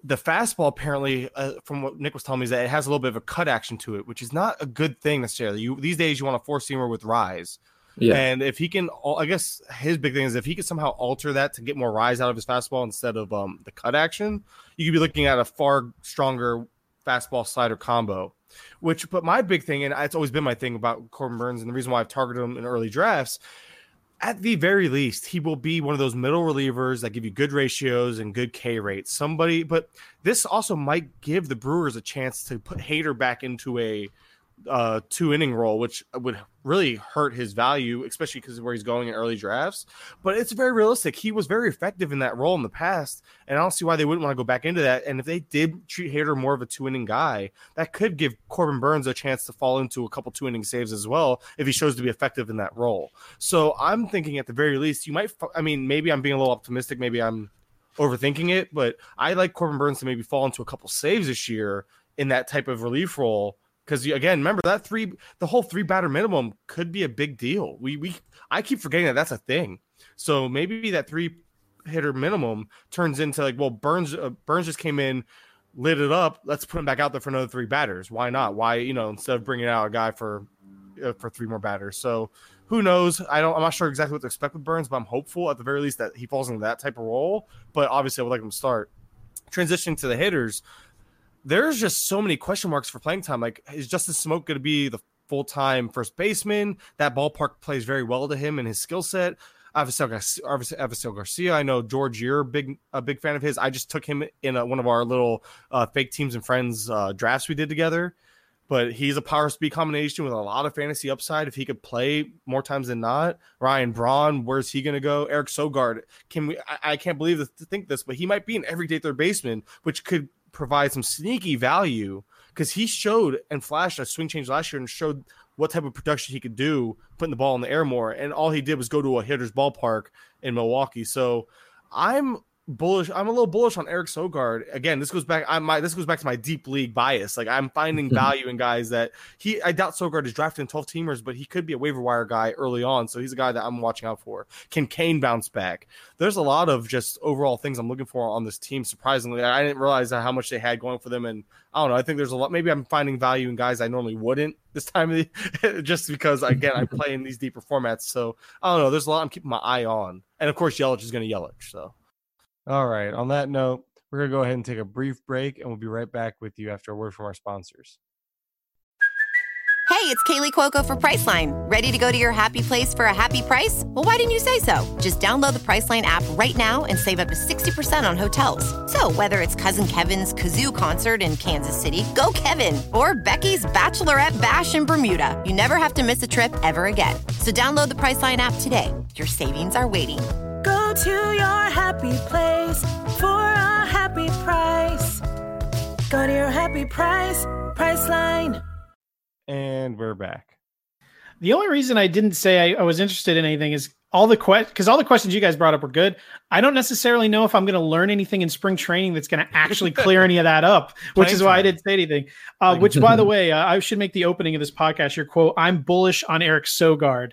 The fastball, apparently, uh, from what Nick was telling me, is that it has a little bit of a cut action to it, which is not a good thing necessarily. You, these days, you want a four-seamer with rise. Yeah. And if he can, I guess his big thing is if he could somehow alter that to get more rise out of his fastball instead of um, the cut action, you could be looking at a far stronger fastball-slider combo. Which, but my big thing, and it's always been my thing about Corbin Burnes, and the reason why I've targeted him in early drafts, at the very least, he will be one of those middle relievers that give you good ratios and good K rates. Somebody, but this also might give the Brewers a chance to put Hader back into a uh, two inning role, which would really hurt his value, especially because of where he's going in early drafts. But it's very realistic. He was very effective in that role in the past, and I don't see why they wouldn't want to go back into that. And if they did treat Hader more of a two inning guy, that could give Corbin Burnes a chance to fall into a couple two inning saves as well if he shows to be effective in that role. So I'm thinking at the very least, you might. I mean, maybe I'm being a little optimistic. Maybe I'm overthinking it, but I like Corbin Burnes to maybe fall into a couple saves this year in that type of relief role. Because again, remember that three, the whole three batter minimum could be a big deal. We we I keep forgetting that that's a thing. So maybe that three hitter minimum turns into like, well, Burnes uh, Burnes just came in, lit it up. Let's put him back out there for another three batters. Why not? Why you know instead of bringing out a guy for uh, for three more batters. So who knows? I don't. I'm not sure exactly what to expect with Burnes, but I'm hopeful at the very least that he falls into that type of role. But obviously, I would like him to start. Transitioning to the hitters. There's just so many question marks for playing time. Like, is Justin Smoke going to be the full-time first baseman? That ballpark plays very well to him and his skill set. Avisail Garcia, I know, George, you're a big, a big fan of his. I just took him in a, one of our little uh, fake teams and friends uh, drafts we did together. But he's a power speed combination with a lot of fantasy upside if he could play more times than not. Ryan Braun, where's he going to go? Eric Sogard, can we? I, I can't believe this, to think this, but he might be an everyday third baseman, which could – provide some sneaky value because he showed and flashed a swing change last year and showed what type of production he could do putting the ball in the air more. And all he did was go to a hitter's ballpark in Milwaukee. So I'm bullish. I'm a little bullish on Eric Sogard. Again, this goes back. I my this goes back to my deep league bias. Like I'm finding mm-hmm. value in guys that he. I doubt Sogard is drafted in twelve teamers, but he could be a waiver wire guy early on. So he's a guy that I'm watching out for. Can Kane bounce back? There's a lot of just overall things I'm looking for on this team. Surprisingly, I didn't realize how much they had going for them, and I don't know. I think there's a lot. Maybe I'm finding value in guys I normally wouldn't this time of the, just because again I play in these deeper formats. So I don't know. There's a lot I'm keeping my eye on, and of course Yelich is going to Yelich. So. All right. On that note, we're going to go ahead and take a brief break, and we'll be right back with you after a word from our sponsors. Hey, it's Kaylee Cuoco for Priceline. Ready to go to your happy place for a happy price? Well, why didn't you say so? Just download the Priceline app right now and save up to sixty percent on hotels. So whether it's Cousin Kevin's Kazoo Concert in Kansas City, go Kevin, or Becky's Bachelorette Bash in Bermuda, you never have to miss a trip ever again. So download the Priceline app today. Your savings are waiting. Go to your happy place for a happy price. Go to your happy price, Priceline. And we're back. The only reason I didn't say I, I was interested in anything is all the que- because all the questions you guys brought up were good. I don't necessarily know if I'm going to learn anything in spring training that's going to actually clear any of that up, which Playing is why time. I didn't say anything. Uh, which, by the way, uh, I should make the opening of this podcast your quote, "I'm bullish on Eric Sogard."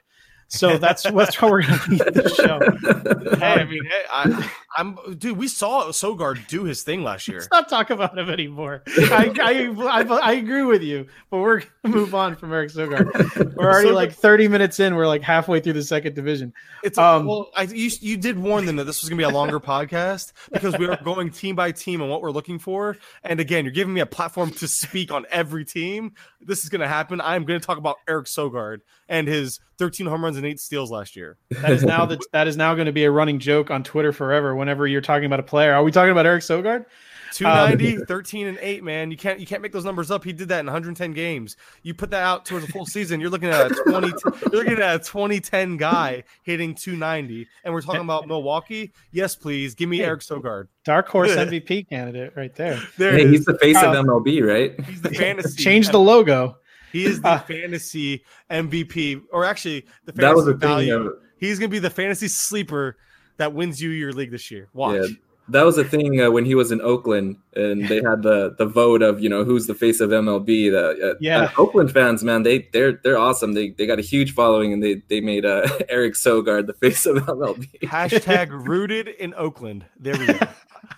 So that's that's how we're going to leave the show. Hey, I mean, hey, I, I'm dude. We saw Sogard do his thing last year. Let's not talk about him anymore. I, I, I I agree with you, but we're going to move on from Eric Sogard. We're already so, like thirty minutes in. We're like halfway through the second division. It's um, well, I, you you did warn them that this was going to be a longer podcast because we are going team by team on what we're looking for. And again, you're giving me a platform to speak on every team. This is going to happen. I'm going to talk about Eric Sogard and his thirteen home runs and eight steals last year. That is now the, that is now going to be a running joke on Twitter forever. Whenever you're talking about a player, are we talking about Eric Sogard? two ninety, um, thirteen and eight, man. You can't you can't make those numbers up. He did that in one hundred ten games. You put that out towards a full season, you're looking at a twenty you're looking at a twenty ten guy hitting two ninety, and we're talking about Milwaukee. Yes, please give me hey, Eric Sogard, dark horse M V P candidate right there. There hey, he's the face um, of M L B, right? He's the fantasy. Change the logo. He is the uh, fantasy M V P, or actually the fantasy that was a value. Thing, uh, He's going to be the fantasy sleeper that wins you your league this year. Watch. Yeah, that was a thing uh, when he was in Oakland, and they had the, the vote of you know who's the face of M L B. The uh, yeah. uh, Oakland fans, man, they they're they're awesome. They they got a huge following, and they they made uh, Eric Sogard the face of M L B. Hashtag rooted in Oakland. There we go.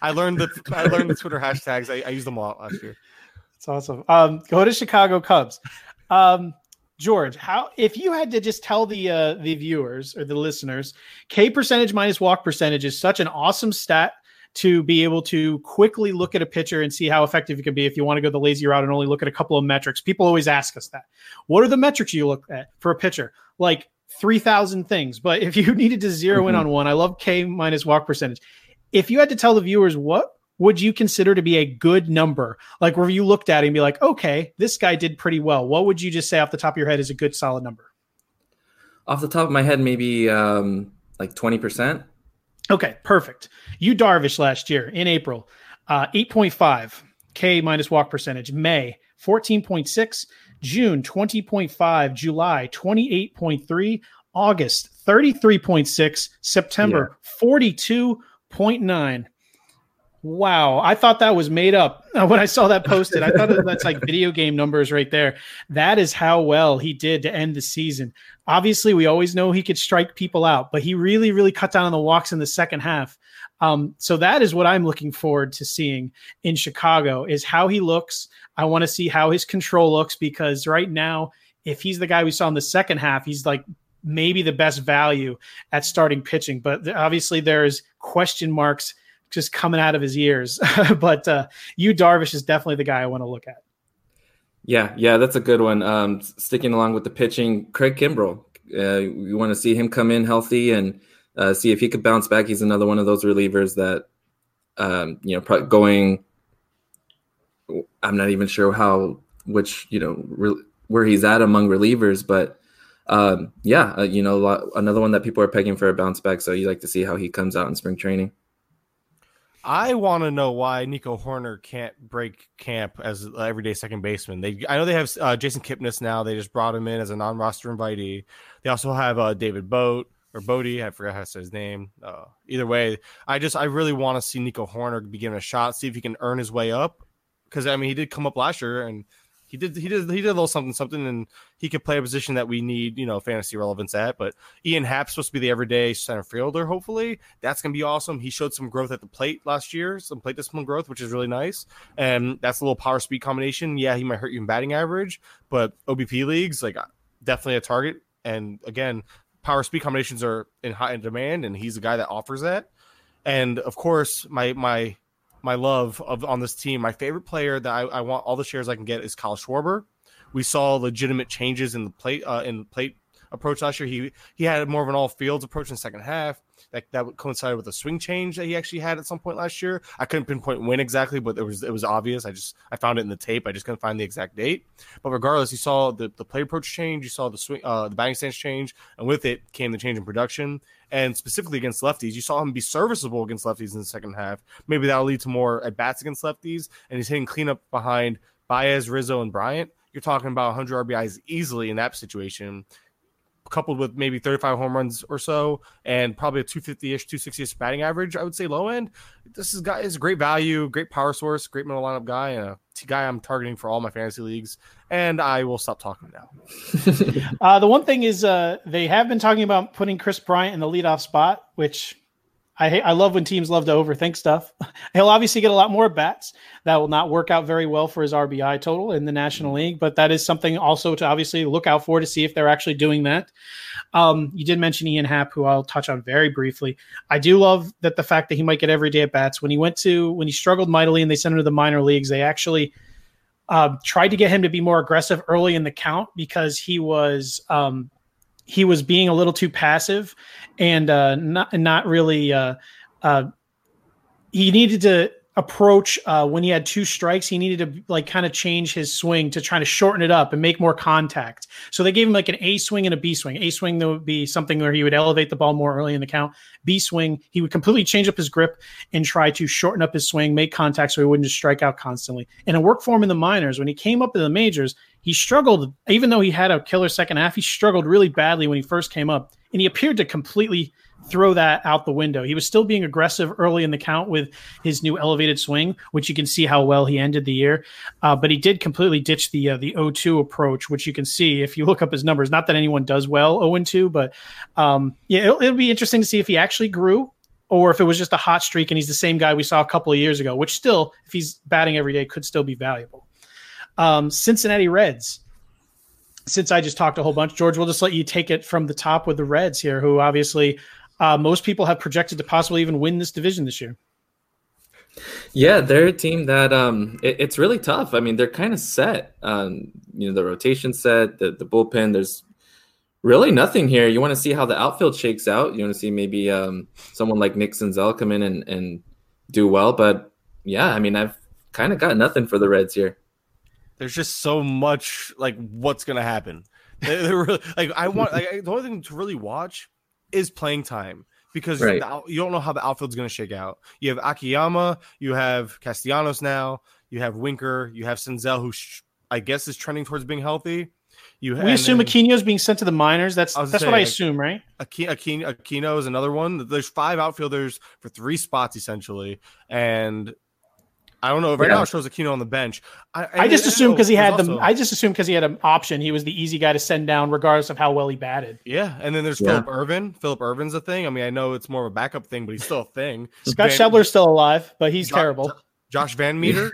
I learned the I learned the Twitter hashtags. I, I used them a lot last year. It's awesome. Um, go to Chicago Cubs. Um, George, how if you had to just tell the uh, the viewers or the listeners, K percentage minus walk percentage is such an awesome stat to be able to quickly look at a pitcher and see how effective it can be if you want to go the lazy route and only look at a couple of metrics. People always ask us that. What are the metrics you look at for a pitcher? Like three thousand things. But if you needed to zero mm-hmm. in on one, I love K minus walk percentage. If you had to tell the viewers what would you consider to be a good number? Like where you looked at it and be like, okay, this guy did pretty well. What would you just say off the top of your head is a good solid number? Off the top of my head, maybe um, like twenty percent. Okay, perfect. Yu Darvish last year in April, uh, eight point five K minus walk percentage. May, fourteen point six. June, twenty point five. July, twenty-eight point three. August, thirty-three point six. September, yeah. forty-two point nine. Wow, I thought that was made up when I saw that posted. I thought that's like video game numbers right there. That is how well he did to end the season. Obviously, we always know he could strike people out, but he really, really cut down on the walks in the second half. Um, so that is what I'm looking forward to seeing in Chicago, is how he looks. I want to see how his control looks, because right now, if he's the guy we saw in the second half, he's like maybe the best value at starting pitching. But obviously, there's question marks just coming out of his ears. But uh, Yu Darvish is definitely the guy I want to look at. Yeah, yeah, that's a good one. Um, sticking along with the pitching, Craig Kimbrell. Uh, you want to see him come in healthy and uh, see if he could bounce back. He's another one of those relievers that, um, you know, pro- going – I'm not even sure how – which, you know, re- where he's at among relievers. But, um, yeah, uh, you know, a lot, another one that people are pegging for a bounce back. So you like to see how he comes out in spring training. I want to know why Nico Horner can't break camp as an everyday second baseman. They, I know they have uh, Jason Kipnis now. They just brought him in as a non-roster invitee. They also have uh, David Boat or Bodie. I forgot how to say his name. Uh, either way, I just I really want to see Nico Horner be given a shot, see if he can earn his way up. Because I mean, he did come up last year, and he did he did he did a little something something, and he could play a position that we need, you know, fantasy relevance at. But Ian Happ's supposed to be the everyday center fielder. Hopefully that's gonna be awesome. He showed some growth at the plate last year, some plate discipline growth, which is really nice. And that's a little power speed combination. Yeah, he might hurt you in batting average, but O B P leagues, like, definitely a target. And again, power speed combinations are in high in demand, and he's a guy that offers that. And of course, my my. my love of on this team, my favorite player that I, I want all the shares I can get is Kyle Schwarber. We saw legitimate changes in the plate uh, in the plate approach last year. He he had more of an all fields approach in the second half. That that coincided with a swing change that he actually had at some point last year. I couldn't pinpoint when exactly, but it was it was obvious. I just I found it in the tape. I just couldn't find the exact date. But regardless, you saw the the play approach change. You saw the swing uh, the batting stance change, and with it came the change in production. And specifically against lefties, you saw him be serviceable against lefties in the second half. Maybe that'll lead to more at-bats against lefties. And he's hitting cleanup behind Baez, Rizzo, and Bryant. You're talking about one hundred R B Is easily in that situation, coupled with maybe thirty-five home runs or so, and probably a two fifty-ish, two sixty-ish batting average, I would say low end. This is guy is great value, great power source, great middle lineup guy, and a guy I'm targeting for all my fantasy leagues. And I will stop talking now. uh, the one thing is uh, they have been talking about putting Chris Bryant in the leadoff spot, which I hate. I love when teams love to overthink stuff. He'll obviously get a lot more bats. That will not work out very well for his R B I total in the National League, but that is something also to obviously look out for, to see if they're actually doing that. Um, you did mention Ian Happ, who I'll touch on very briefly. I do love that the fact that he might get every day at bats. When he went to when he struggled mightily and they sent him to the minor leagues, they actually uh, tried to get him to be more aggressive early in the count, because he was um, he was being a little too passive and uh, not not really. Uh, uh, he needed to approach uh, when he had two strikes, he needed to like kind of change his swing to try to shorten it up and make more contact. So they gave him like an A swing and a B swing. A swing, that would be something where he would elevate the ball more early in the count. B swing, he would completely change up his grip and try to shorten up his swing, make contact so he wouldn't just strike out constantly. And it worked for him in the minors. When he came up in the majors, he struggled. Even though he had a killer second half, he struggled really badly when he first came up, and he appeared to completely throw that out the window. He was still being aggressive early in the count with his new elevated swing, which you can see how well he ended the year. Uh, but he did completely ditch the uh, the oh two approach, which you can see if you look up his numbers. Not that anyone does well oh and two, but um, yeah, it'll, it'll be interesting to see if he actually grew, or if it was just a hot streak and he's the same guy we saw a couple of years ago, which still, if he's batting every day, could still be valuable. Um, Cincinnati Reds. Since I just talked a whole bunch, George, we'll just let you take it from the top with the Reds here, who obviously – Uh, most people have projected to possibly even win this division this year. Yeah, they're a team that um, it, it's really tough. I mean, they're kind of set. Um, you know, the rotation set, the, the bullpen, there's really nothing here. You want to see how the outfield shakes out. You want to see maybe um, someone like Nick Senzel come in and, and do well. But, yeah, I mean, I've kind of got nothing for the Reds here. There's just so much, like, what's going to happen. They're, they're really, like, I want like, the only thing to really watch is playing time, because right. the, you don't know how the outfield's going to shake out. You have Akiyama, you have Castellanos now, you have Winker, you have Senzel, who sh- I guess is trending towards being healthy. You we assume Aquino's being sent to the minors. That's that's say, what I assume, right? Aquino, Aquino is another one. There's five outfielders for three spots essentially, and I don't know. Right yeah. now it shows Aquino on the bench. I, I just assume because he had also, the. I just assume because he had an option. He was the easy guy to send down, regardless of how well he batted. Yeah, and then there's yeah. Philip Irvin. Philip Irvin's a thing. I mean, I know it's more of a backup thing, but he's still a thing. Scott Schebler's still alive, but he's Josh, terrible. Josh Van Meter,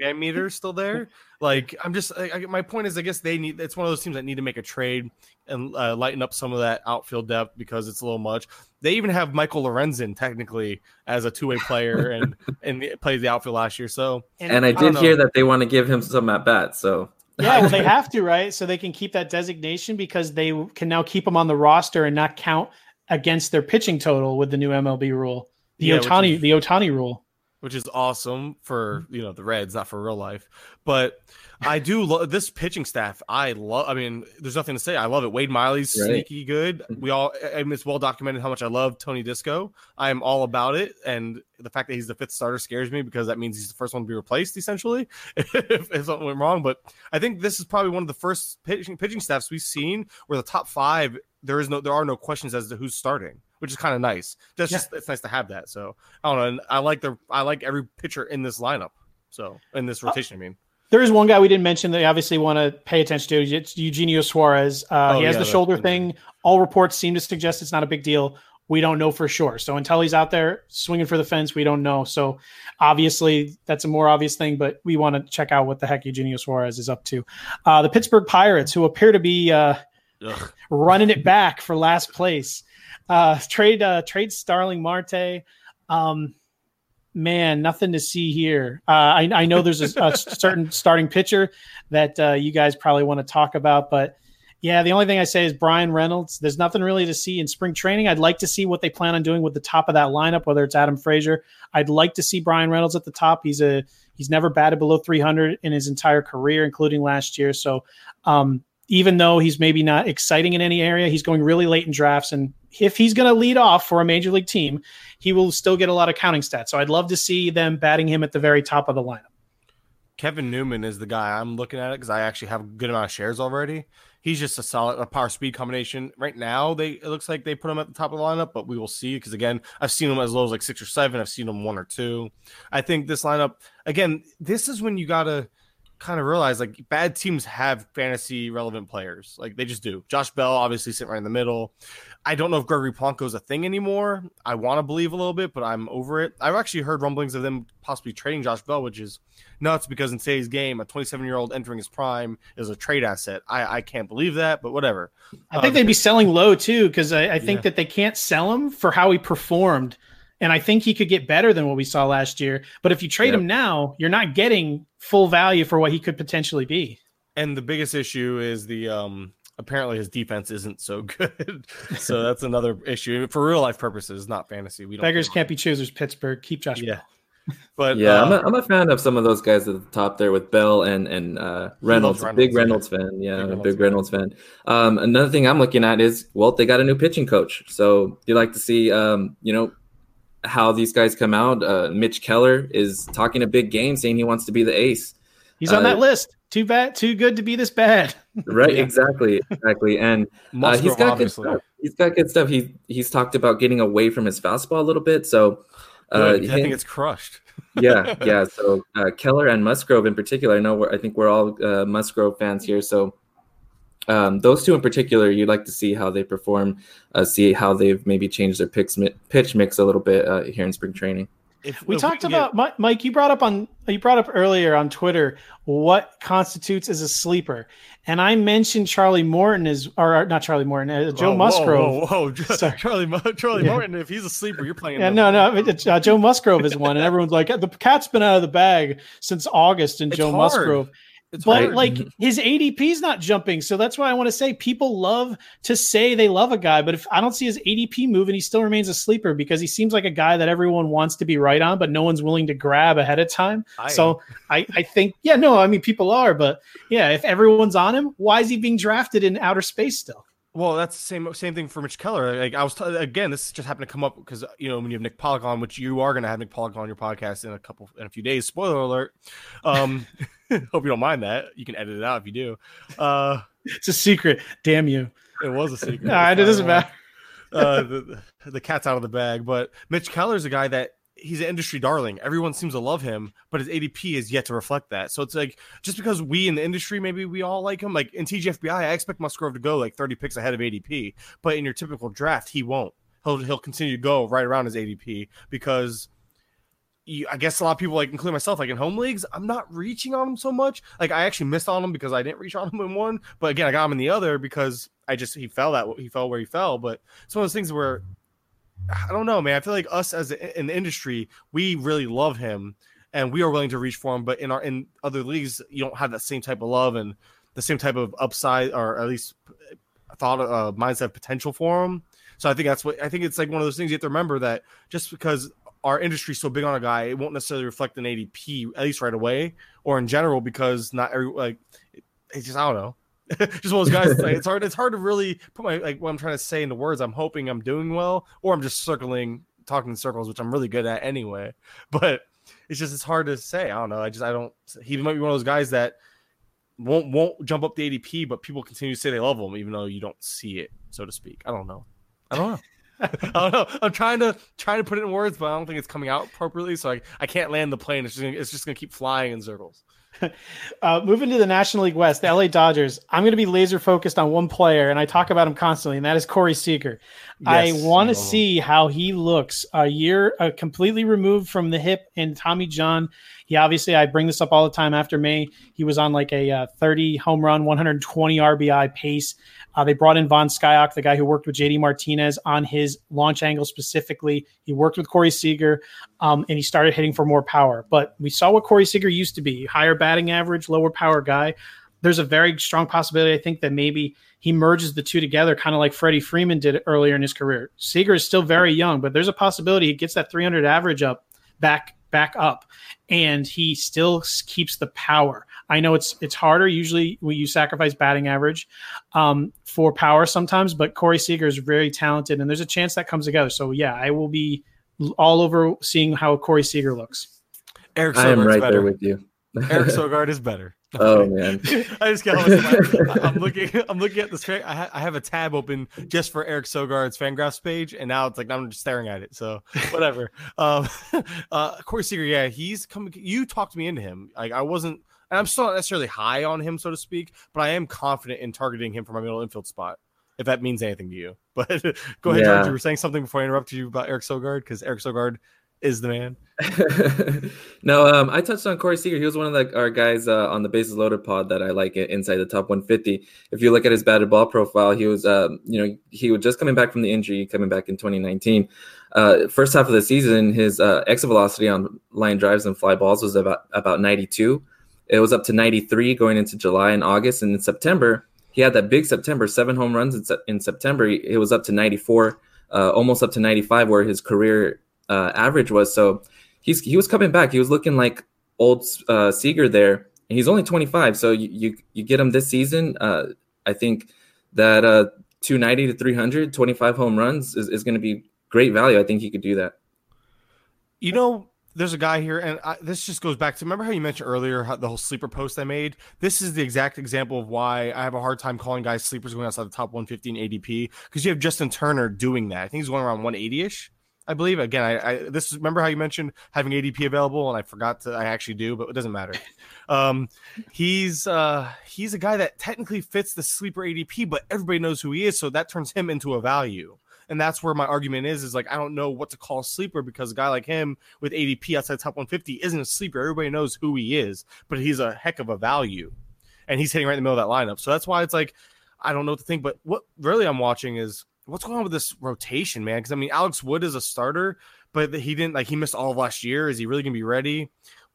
Van Meter's still there. Like I'm just. I, I, my point is, I guess they need. It's one of those teams that need to make a trade and uh, lighten up some of that outfield depth because it's a little much. They even have Michael Lorenzen technically as a two-way player and and played the outfield last year. So and, and I, I did hear that they want to give him some at bats. So yeah, well, they have to, right? So they can keep that designation because they can now keep him on the roster and not count against their pitching total with the new M L B rule, the yeah, Otani, is, the Otani rule, which is awesome for you know the Reds, not for real life. But I do love this pitching staff. I love. I mean, there's nothing to say. I love it. Wade Miley's right. sneaky good. We all. I mean, it's well documented how much I love Tony Disco. I am all about it, and the fact that he's the fifth starter scares me because that means he's the first one to be replaced, essentially, if, if something went wrong. But I think this is probably one of the first pitching pitching staffs we've seen where the top five there is no there are no questions as to who's starting, which is kind of nice. That's yeah. just it's nice to have that. So I don't know. And I like the I like every pitcher in this lineup. So in this rotation, oh. I mean. There is one guy we didn't mention that I obviously want to pay attention to. It's Eugenio Suarez. Uh, oh, he has yeah, the shoulder that, thing. All reports seem to suggest it's not a big deal. We don't know for sure. So until he's out there swinging for the fence, we don't know. So obviously that's a more obvious thing, but we want to check out what the heck Eugenio Suarez is up to. Uh, the Pittsburgh Pirates, who appear to be uh, running it back for last place, uh, trade uh, trade Starling Marte. Um, Man, nothing to see here. Uh, I, I know there's a, a certain starting pitcher that uh, you guys probably want to talk about, but yeah, the only thing I say is Brian Reynolds. There's nothing really to see in spring training. I'd like to see what they plan on doing with the top of that lineup, whether it's Adam Frazier. I'd like to see Brian Reynolds at the top. He's a he's never batted below three hundred in his entire career, including last year. So um, even though he's maybe not exciting in any area, he's going really late in drafts, and if he's going to lead off for a major league team, he will still get a lot of counting stats. So I'd love to see them batting him at the very top of the lineup. Kevin Newman is the guy I'm looking at it because I actually have a good amount of shares already. He's just a solid a power speed combination. Right now, they it looks like they put him at the top of the lineup, but we will see because, again, I've seen him as low as like six or seven. I've seen him one or two. I think this lineup, again, this is when you got to – kind of realize like bad teams have fantasy relevant players. Like they just do. Josh Bell obviously sitting right in the middle. I don't know if Gregory Polanco's a thing anymore. I want to believe a little bit, but I'm over it. I've actually heard rumblings of them possibly trading Josh Bell, which is nuts because in today's game, a twenty-seven year old entering his prime is a trade asset. I, I can't believe that, but whatever. I think um, they'd be selling low too. Cause I, I think yeah. that they can't sell him for how he performed. And I think he could get better than what we saw last year. But if you trade yep. him now, you're not getting full value for what he could potentially be. And the biggest issue is the um, apparently his defense isn't so good. So that's another issue for real life purposes, not fantasy. We don't Beggars can't be choosers, Pittsburgh. Keep Josh yeah. Bell. But yeah, uh, I'm, a, I'm a fan of some of those guys at the top there with Bell and and uh, Reynolds. Reynolds. Big Reynolds yeah. fan, yeah, big Reynolds, big Reynolds fan. Um, another thing I'm looking at is well, they got a new pitching coach, so you like to see um, you know. how these guys come out. Uh, Mitch Keller is talking a big game, saying he wants to be the ace. He's uh, on that list. Too bad, too good to be this bad. Right, yeah. exactly, exactly. And uh, he's got obviously. good stuff. He's got good stuff. He he's talked about getting away from his fastball a little bit. So uh, good. I think him, it's crushed. yeah, yeah. So uh, Keller and Musgrove in particular. I know. We're, I think we're all uh, Musgrove fans here. So. Um, those two in particular, you'd like to see how they perform, uh, see how they've maybe changed their pitch mi- pitch mix a little bit uh, here in spring training. If, we if talked we about get... Mike. You brought up on you brought up earlier on Twitter what constitutes as a sleeper, and I mentioned Charlie Morton is or not Charlie Morton, uh, Joe oh, Musgrove. Whoa, whoa, whoa. Sorry. Charlie Charlie yeah. Morton. If he's a sleeper, you're playing. Yeah, no, no. Uh, Joe Musgrove is one, and everyone's like, the cat's been out of the bag since August, and it's Joe hard. Musgrove. It's but hard. Like his A D P is not jumping. So that's why I want to say people love to say they love a guy. But if I don't see his A D P move and he still remains a sleeper because he seems like a guy that everyone wants to be right on, but no one's willing to grab ahead of time. I so I, I think, yeah, no, I mean, people are. But yeah, if everyone's on him, why is he being drafted in outer space still? Well, that's the same same thing for Mitch Keller. Like I was t- again, this just happened to come up because you know when you have Nick Pollock on, which you are going to have Nick Pollock on your podcast in a couple in a few days. Spoiler alert. Um, hope you don't mind that. You can edit it out if you do. Uh, it's a secret. Damn you! It was a secret. No, it doesn't matter. uh, the, the cat's out of the bag. But Mitch Keller's a guy that he's an industry darling. Everyone seems to love him, but his A D P is yet to reflect that. So it's like, just because we in the industry, maybe we all like him, like in T G F B I, I expect Musgrove to go like thirty picks ahead of A D P, but in your typical draft, he won't. He'll, he'll continue to go right around his A D P because you, I guess a lot of people, like including myself, like in home leagues, I'm not reaching on him so much. Like I actually missed on him because I didn't reach on him in one, but again, I got him in the other because I just, he fell that he fell where he fell. But it's one of those things where, I don't know, man. I feel like us as a, in the industry, we really love him and we are willing to reach for him. But in our in other leagues, you don't have that same type of love and the same type of upside, or at least thought uh, mindset of potential for him. So I think that's what I think. It's like one of those things you have to remember that just because our industry is so big on a guy, it won't necessarily reflect an A D P at least right away or in general, because not every like it's just I don't know. Just one of those guys. Like, it's hard. It's hard to really put my like what I'm trying to say into words. I'm hoping I'm doing well, or I'm just circling, talking in circles, which I'm really good at anyway. But it's just it's hard to say. I don't know. I just I don't. He might be one of those guys that won't won't jump up the A D P, but people continue to say they love him, even though you don't see it, so to speak. I don't know. I don't know. I don't know. I'm trying to trying to put it in words, but I don't think it's coming out appropriately. So I I can't land the plane. It's just gonna, it's just gonna keep flying in circles. Uh, moving to the National League West, the L A Dodgers. I'm going to be laser focused on one player, and I talk about him constantly, and that is Corey Seager. Yes, I want to no. see how he looks a year uh, completely removed from the hip and Tommy John. He obviously, I bring this up all the time. After May, he was on like a uh, thirty home run, one hundred twenty R B I pace. Uh, they brought in Von Skyhawk, the guy who worked with J D Martinez on his launch angle specifically. He worked with Corey Seager, um, and he started hitting for more power. But we saw what Corey Seager used to be: higher batting average, lower power guy. There's a very strong possibility, I think, that maybe he merges the two together, kind of like Freddie Freeman did earlier in his career. Seager is still very young, but there's a possibility he gets that three hundred average up, back back up, and he still keeps the power. I know it's it's harder. Usually you sacrifice batting average um, for power sometimes, but Corey Seager is very talented, and there's a chance that comes together. So, yeah, I will be all over seeing how Corey Seager looks. Eric Sogar's I am right better. There with you. Eric Sogard is better. No, oh man! I just got. I'm looking. I'm looking at this. I, ha- I have a tab open just for Eric Sogard's Fangraphs page, and now it's like I'm just staring at it. So whatever. um, uh, Corey Seager, yeah, he's coming. You talked me into him. Like I wasn't, and I'm still not necessarily high on him, so to speak. But I am confident in targeting him for my middle infield spot, if that means anything to you. But go ahead, yeah. George. You were saying something before I interrupted you about Eric Sogard, because Eric Sogard is the man. no, um, I touched on Corey Seager. He was one of the, our guys uh, on the Bases Loaded pod that I like inside the top one fifty. If you look at his batted ball profile, he was, uh, you know, he was just coming back from the injury, coming back in twenty nineteen. Uh, first half of the season, his uh, exit velocity on line drives and fly balls was about, about ninety-two. It was up to ninety-three going into July and August. And in September, he had that big September, seven home runs in, se- in September. It was up to ninety-four, uh, almost up to ninety-five, where his career Uh, average was. So he's he was coming back. He was looking like old uh, Seager there, and he's only twenty-five. So you you, you get him this season. Uh, I think that uh, two ninety to three hundred, twenty-five home runs is, is going to be great value. I think he could do that. You know, there's a guy here, and I, this just goes back to, remember how you mentioned earlier how the whole sleeper post I made? This is the exact example of why I have a hard time calling guys sleepers going outside the top one fifteen A D P, because you have Justin Turner doing that. I think he's going around one eighty-ish. I believe again. I, I this remember how you mentioned having A D P available, and I forgot to. I actually do, but it doesn't matter. Um, he's uh, he's a guy that technically fits the sleeper A D P, but everybody knows who he is, so that turns him into a value. And that's where my argument is: is like I don't know what to call sleeper, because a guy like him with A D P outside top one fifty isn't a sleeper. Everybody knows who he is, but he's a heck of a value, and he's hitting right in the middle of that lineup. So that's why it's like I don't know what to think. But what really I'm watching is, what's going on with this rotation, man? Because I mean, Alex Wood is a starter, but he didn't like he missed all of last year. Is he really going to be ready?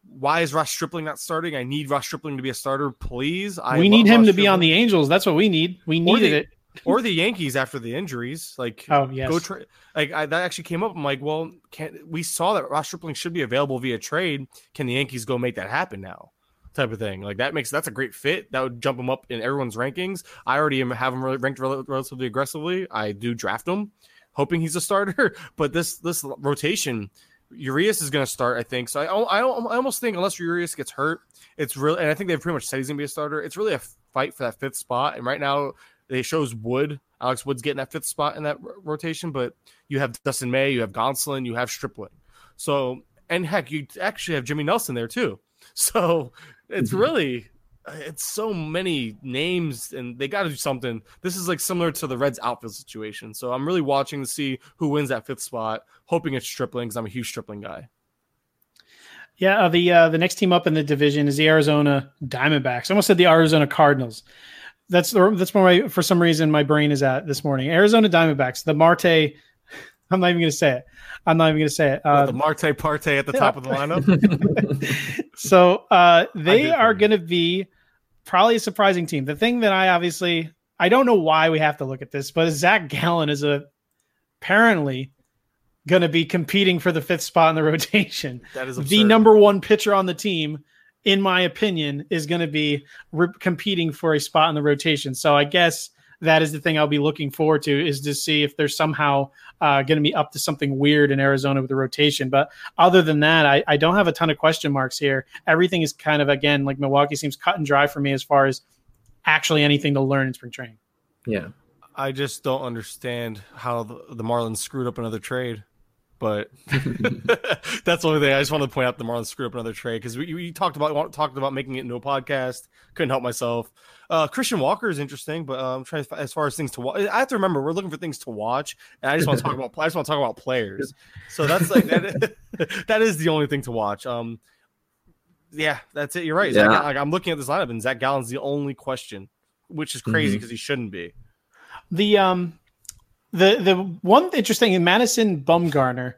Why is Ross Stripling not starting? I need Ross Stripling to be a starter, please. I we need him Ross to Stripling. Be on the Angels. That's what we need. We needed the, it, or the Yankees after the injuries. Like, oh yes, go tra- like I, that actually came up. I'm like, well, can't we saw that Ross Stripling should be available via trade? Can the Yankees go make that happen now? type of thing. Like that makes, that's a great fit. That would jump him up in everyone's rankings. I already am, have him ranked relatively aggressively. I do draft him hoping he's a starter, but this, this rotation, Urias is going to start, I think. So I, I, I almost think unless Urias gets hurt, it's really, and I think they've pretty much said he's going to be a starter. It's really a fight for that fifth spot. And right now it shows Wood, Alex Wood's getting that fifth spot in that r- rotation, but you have Dustin May, you have Gonsolin, you have Stripling. So, and heck, you actually have Jimmy Nelson there too. So it's mm-hmm. really, it's so many names and they got to do something. This is like similar to the Reds outfield situation. So I'm really watching to see who wins that fifth spot, hoping it's Stripling because I'm a huge Stripling guy. Yeah. Uh, the, uh, the next team up in the division is the Arizona Diamondbacks. I almost said the Arizona Cardinals. That's the, that's where my, for some reason my brain is at this morning. Arizona Diamondbacks, the Marte. I'm not even going to say it. I'm not even going to say it. Uh, the Marte Parte at the yeah. top of the lineup. So uh, they are going to be probably a surprising team. The thing that I obviously, I don't know why we have to look at this, but Zach Gallen is a, apparently going to be competing for the fifth spot in the rotation. That is absurd. The number one pitcher on the team, in my opinion, is going to be re- competing for a spot in the rotation. So I guess that is the thing I'll be looking forward to, is to see if they're somehow uh, going to be up to something weird in Arizona with the rotation. But other than that, I, I don't have a ton of question marks here. Everything is kind of, again, like Milwaukee seems cut and dry for me as far as actually anything to learn in spring training. Yeah. I just don't understand how the, the Marlins screwed up another trade. But that's the only thing I just wanted to point out. The Marlins screwed up another trade because we, we talked about talked about making it into a podcast. Couldn't help myself. Uh, Christian Walker is interesting, but uh, I'm trying to find, as far as things to watch. I have to remember we're looking for things to watch, and I just want to talk about I just want to talk about players. So that's like that. That is the only thing to watch. Um, yeah, that's it. You're right. Yeah. Zach, like, I'm looking at this lineup, and Zach Gallen's the only question, which is crazy because mm-hmm. he shouldn't be. The um. The the one interesting in Madison Bumgarner,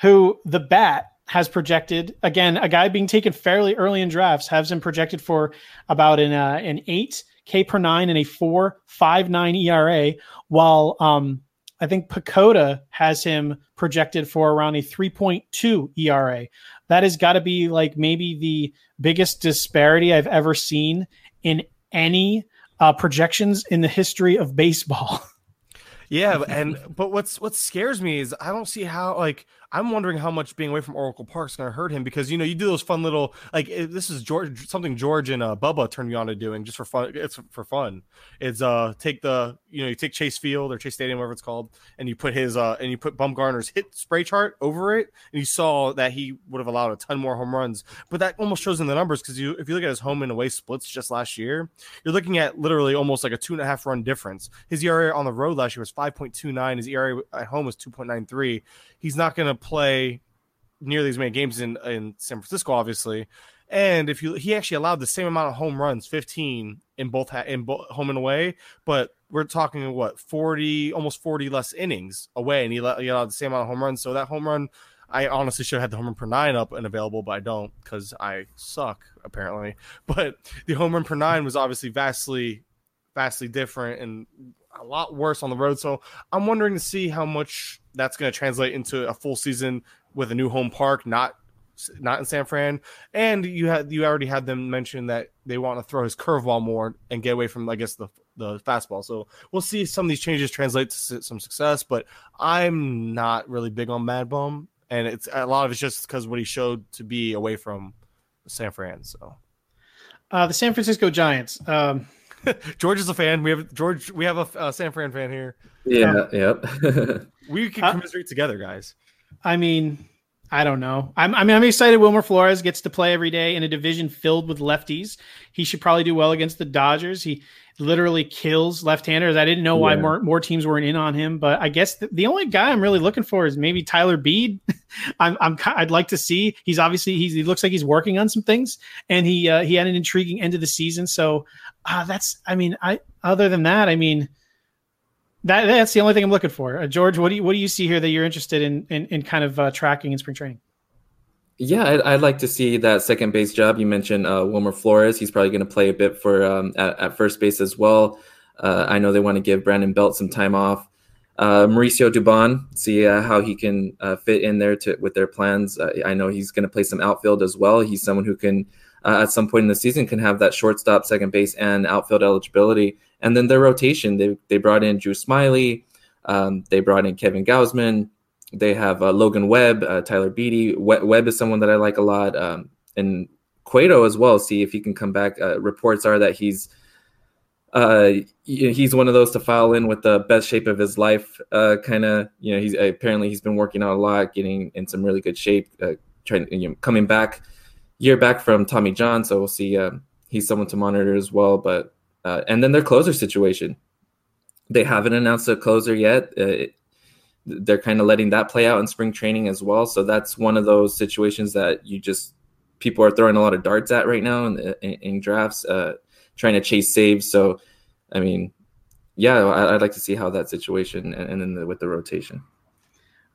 who the bat has projected, again, a guy being taken fairly early in drafts, has him projected for about an uh, an eight K per nine and a four five nine E R A, while um, I think Pacoda has him projected for around a three point two E R A. That has got to be like maybe the biggest disparity I've ever seen in any uh, projections in the history of baseball. Yeah, and but what's what scares me is I don't see how, like, I'm wondering how much being away from Oracle Park is going to hurt him because, you know, you do those fun little, like, this is George something George and uh, Bubba turned me on to doing just for fun. It's for fun. It's uh take the, you know, you take Chase Field or Chase Stadium, whatever it's called, and you put his uh and you put Bumgarner's hit spray chart over it, and you saw that he would have allowed a ton more home runs. But that almost shows in the numbers because you if you look at his home and away splits just last year, you're looking at literally almost like a two and a half run difference. His E R A on the road last year was five point two nine. His E R A at home was two point nine three. He's not going to play nearly as many games in, in San Francisco, obviously. And if you, he actually allowed the same amount of home runs, fifteen in both in both home and away, but we're talking what forty, almost forty less innings away. And he, let, he allowed the same amount of home runs. So that home run, I honestly should have had the home run per nine up and available, but I don't because I suck apparently, but the home run per nine was obviously vastly, vastly different and a lot worse on the road. So I'm wondering to see how much that's going to translate into a full season with a new home park, not not in San Fran. And you had you already had them mention that they want to throw his curveball more and get away from, I guess, the the fastball. So we'll see if some of these changes translate to some success. But I'm not really big on Mad Bum, and it's a lot of it's just because what he showed to be away from San Fran. So uh, the San Francisco Giants. Um... George is a fan. We have George. We have a uh, San Fran fan here. Yeah. Um, yep. We can commiserate uh, together, guys. I mean, I don't know. I'm, I mean, I'm excited. Wilmer Flores gets to play every day in a division filled with lefties. He should probably do well against the Dodgers. He literally kills left-handers. I didn't know why yeah. more, more teams weren't in on him, but I guess the, the only guy I'm really looking for is maybe Tyler Bede. I'm, I'm, I'd like to see. He's obviously he's, he looks like he's working on some things, and he uh, he had an intriguing end of the season. So uh, that's. I mean, I other than that, I mean. That, that's the only thing I'm looking for. Uh, George, what do you what do you see here that you're interested in in, in kind of uh, tracking in spring training? Yeah, I'd, I'd like to see that second base job. You mentioned uh, Wilmer Flores. He's probably going to play a bit for um, at, at first base as well. Uh, I know they want to give Brandon Belt some time off. Uh, Mauricio Dubon, see uh, how he can uh, fit in there to, with their plans. Uh, I know he's going to play some outfield as well. He's someone who can uh, at some point in the season can have that shortstop, second base, and outfield eligibility. And then their rotation, they they brought in Drew Smyly, um, they brought in Kevin Gausman, they have uh, Logan Webb, uh, Tyler Beatty. We- Webb is someone that I like a lot, um, and Cueto as well. See if he can come back. Uh, reports are that he's uh, he's one of those to file in with the best shape of his life. Uh, kind of, you know, he's apparently he's been working out a lot, getting in some really good shape. Uh, trying, you know, coming back year back from Tommy John, so we'll see. Uh, he's someone to monitor as well, but. Uh, and then their closer situation. They haven't announced a closer yet. Uh, it, they're kind of letting that play out in spring training as well. So that's one of those situations that you just – people are throwing a lot of darts at right now in, in, in drafts, uh, trying to chase saves. So, I mean, yeah, I, I'd like to see how that situation and, and then the, with the rotation.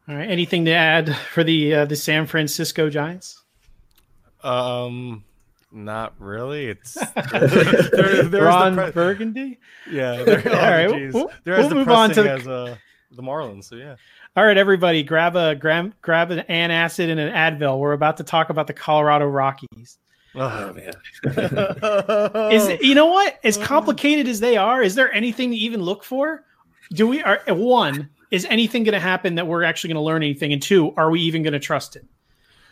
All right. Anything to add for the uh, the San Francisco Giants? Um. Not really. It's there, there, there's Ron the pre- Burgundy. Yeah. There, oh, all right. Geez. We'll, there we'll move on to the, as, uh, the Marlins. So yeah. All right, everybody, grab a grab, grab an antacid and an Advil. We're about to talk about the Colorado Rockies. Oh man. Is you know what? As complicated as they are, is there anything to even look for? Do we are one? Is anything going to happen that we're actually going to learn anything? And two, are we even going to trust it?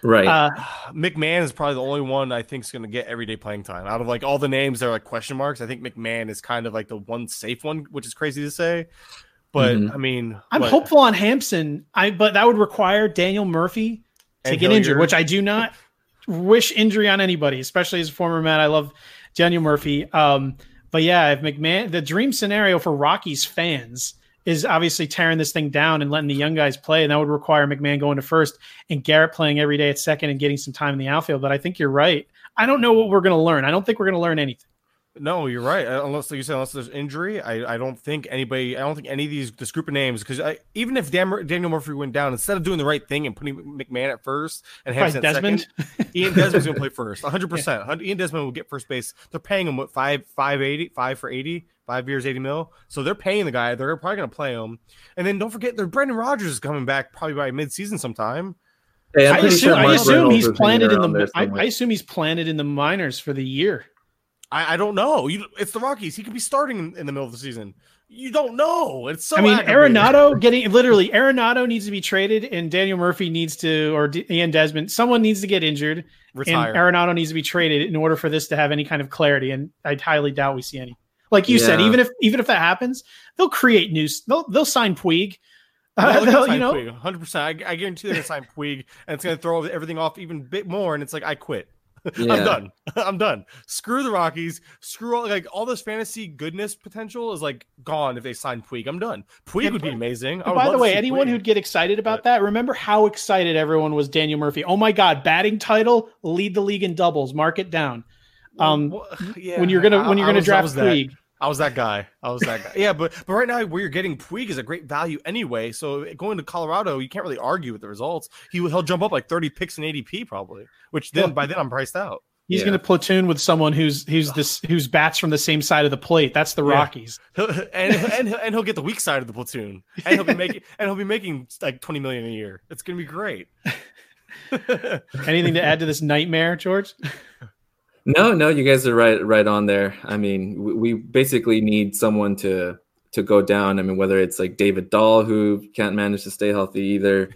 Right. Uh, McMahon is probably the only one I think is going to get everyday playing time out of like all the names that are like question marks. I think McMahon is kind of like the one safe one, which is crazy to say, but mm-hmm. I mean, I'm what? hopeful on Hampson. I, but that would require Daniel Murphy to and get Hilliard. injured, which I do not wish injury on anybody, especially as a former man. I love Daniel Murphy. Um, but yeah, if McMahon, the dream scenario for Rockies fans is obviously tearing this thing down and letting the young guys play. And that would require McMahon going to first and Garrett playing every day at second and getting some time in the outfield. But I think you're right. I don't know what we're going to learn. I don't think we're going to learn anything. No, you're right. Unless like you said, unless there's injury, I, I don't think anybody, I don't think any of these, this group of names, because even if Dan, Daniel Murphy went down, instead of doing the right thing and putting McMahon at first and Hampson at second, Ian Desmond's going to play first. one hundred percent. Yeah. Ian Desmond will get first base. They're paying him what, five, five, eighty, five for eighty. Five years, eighty mil. So they're paying the guy. They're probably going to play him. And then don't forget, their Brendan Rodgers is coming back probably by mid-season sometime. Hey, I, assume, sure I assume he's planted in the. I, I assume he's planted in the minors for the year. I, I don't know. You, it's the Rockies. He could be starting in, in the middle of the season. You don't know. It's so. I mean, Arenado getting literally Arenado needs to be traded, and Daniel Murphy needs to, or D- Ian Desmond, someone needs to get injured, Retire. and Arenado needs to be traded in order for this to have any kind of clarity. And I highly doubt we see any. Like you yeah. said, even if even if that happens, they'll create new. They'll they'll sign Puig. Uh, no, they'll, you know, one hundred percent. I, I guarantee they're gonna sign Puig, and it's gonna throw everything off even a bit more. And it's like I quit. Yeah. I'm done. I'm done. Screw the Rockies. Screw all, like all this fantasy goodness potential is like gone if they sign Puig. I'm done. Puig yeah, would be amazing. I would by the way, anyone Puig. who'd get excited about yeah. that, remember how excited everyone was. Daniel Murphy. Oh my God, batting title, lead the league in doubles. Mark it down. Um, well, yeah, when you're gonna when you're I, gonna I was, draft I that, Puig, I was that guy. I was that guy. Yeah, but but right now where you're getting Puig is a great value anyway. So going to Colorado, you can't really argue with the results. He he'll jump up like thirty picks in A D P probably, which then yeah. by then I'm priced out. He's yeah. gonna platoon with someone who's who's this who's bats from the same side of the plate. That's the Rockies. Yeah. And and and he'll get the weak side of the platoon. And he'll be making and he'll be making like twenty million a year. It's gonna be great. Anything to add to this nightmare, George? No, no, you guys are right, right on there. I mean, we, we basically need someone to to go down. I mean, whether it's like David Dahl, who can't manage to stay healthy either,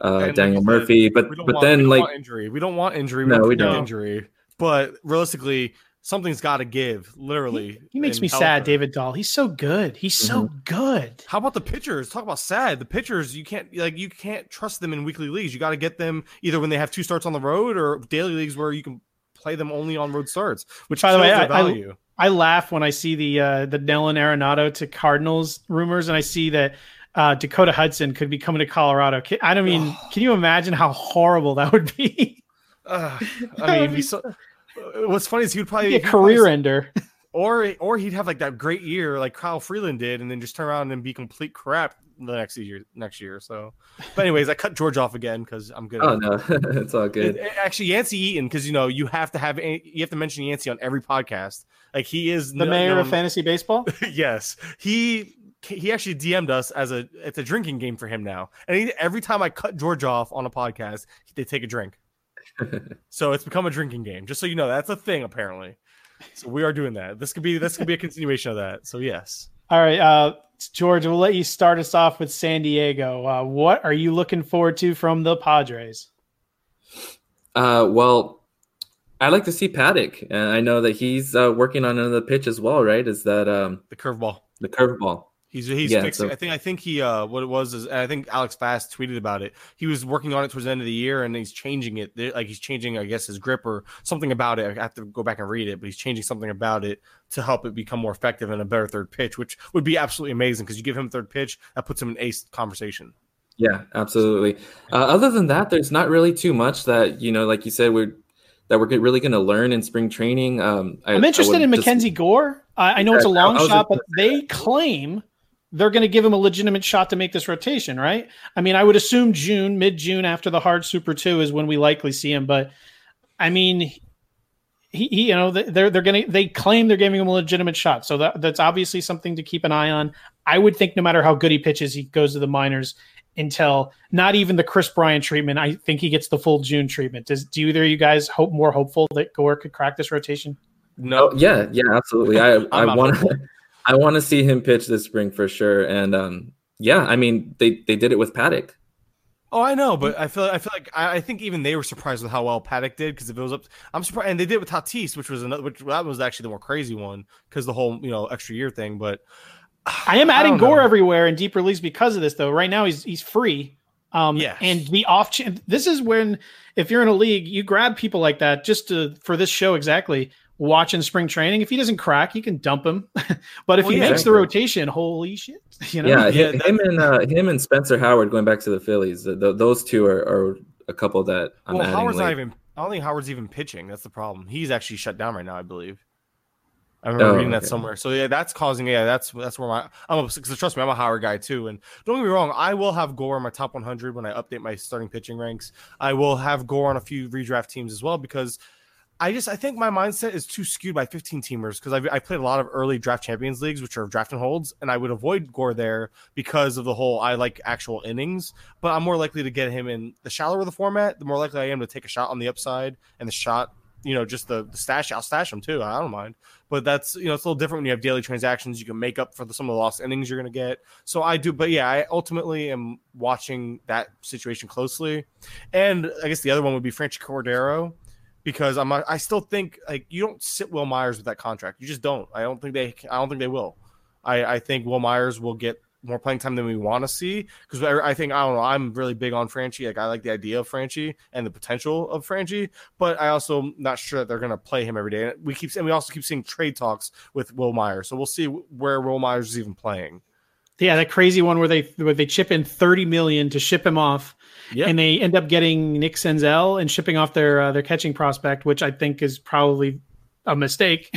uh, Daniel Murphy, but but want, then we like injury, we don't want injury. We no, don't we don't injury. But realistically, something's got to give. Literally, he, he makes me health. sad. David Dahl, he's so good. He's so mm-hmm. good. How about the pitchers? Talk about sad. The pitchers, you can't like you can't trust them in weekly leagues. You got to get them either when they have two starts on the road or daily leagues where you can play them only on road starts, which by the way, I, value. I, I laugh when I see the uh, the Nolan Arenado to Cardinals rumors, and I see that uh, Dakota Hudson could be coming to Colorado. Can, I don't mean, can you imagine how horrible that would be? uh, I mean, be so, what's funny is he would probably be a career probably, ender, or or he'd have like that great year like Kyle Freeland did, and then just turn around and be complete crap the next year next year so but anyways I cut George off again because I'm good. Oh no, it's all good. It, it, actually Yancey Eaton, because you know you have to have you have to mention Yancey on every podcast. Like he is the no, mayor no, of fantasy baseball. Yes, he he actually D M'd us as a it's a drinking game for him now, and he, every time I cut George off on a podcast they take a drink. So it's become a drinking game. Just so you know, that's a thing apparently. So we are doing that. This could be this could be a continuation of that. So yes. All right, uh, George, we'll let you start us off with San Diego. Uh, what are you looking forward to from the Padres? Uh, well, I like to see Paddock, and I know that he's uh, working on another pitch as well, right? Is that um, the curveball? The curveball. He's he's yeah, fixing. So. I think I think he uh, what it was is I think Alex Fast tweeted about it. He was working on it towards the end of the year, and he's changing it. Like he's changing, I guess, his grip or something about it. I have to go back and read it, but he's changing something about it to help it become more effective and a better third pitch, which would be absolutely amazing because you give him third pitch, that puts him in ace conversation. Yeah, absolutely. Uh, other than that, there's not really too much that you know, like you said, we're that we're really going to learn in spring training. Um, I, I'm interested in Mackenzie just, Gore. I, I know yeah, it's a long shot, but they claim. They're going to give him a legitimate shot to make this rotation, right? I mean, I would assume June, mid-June after the hard Super two is when we likely see him. But I mean, he, he you know, they're they're going to they claim they're giving him a legitimate shot, so that that's obviously something to keep an eye on. I would think no matter how good he pitches, he goes to the minors until not even the Chris Bryant treatment. I think he gets the full June treatment. Does do either of you guys hope more hopeful that Gore could crack this rotation? No, oh, yeah, yeah, absolutely. I I want to. I want to see him pitch this spring for sure. And um, yeah, I mean, they, they did it with Paddock. Oh, I know, but I feel I feel like I, I think even they were surprised with how well Paddock did because if it was up, I'm surprised, and they did it with Tatis, which was another, which that was actually the more crazy one because the whole you know extra year thing. But uh, I am adding I Gore know. everywhere in deep relief because of this though. Right now he's he's free. Um, yes. And the off chance, this is when if you're in a league, you grab people like that just to for this show exactly. Watching spring training, if he doesn't crack, you can dump him. But if well, he yeah, makes the rotation, holy shit! You know, yeah, yeah him and uh, him and Spencer Howard going back to the Phillies. The, the, those two are, are a couple that I'm well, adding. Howard's not even. I don't think Howard's even pitching. That's the problem. He's actually shut down right now, I believe. I remember oh, reading that okay. somewhere. So yeah, that's causing. Yeah, that's that's where my. I'm a, cause trust me, I'm a Howard guy too. And don't get me wrong, I will have Gore in my top one hundred when I update my starting pitching ranks. I will have Gore on a few redraft teams as well because. I just I think my mindset is too skewed by fifteen-teamers because I've I played a lot of early draft champions leagues, which are draft and holds, and I would avoid Gore there because of the whole I like actual innings. But I'm more likely to get him in the shallower the format, the more likely I am to take a shot on the upside and the shot, you know, just the, the stash. I'll stash him too. I don't mind. But that's, you know, it's a little different when you have daily transactions. You can make up for the, some of the lost innings you're going to get. So I do. But yeah, I ultimately am watching that situation closely. And I guess the other one would be Franchy Cordero. Because I'm, I still think like you don't sit Will Myers with that contract. You just don't. I don't think they. I don't think they will. I, I think Will Myers will get more playing time than we want to see. Because I, I think I don't know. I'm really big on Franchi. Like I like the idea of Franchi and the potential of Franchi. But I also am not sure that they're going to play him every day. And we keep and we also keep seeing trade talks with Will Myers. So we'll see where Will Myers is even playing. Yeah, that crazy one where they where they chip in thirty million dollars to ship him off. Yep. And they end up getting Nick Senzel and shipping off their uh, their catching prospect, which I think is probably a mistake.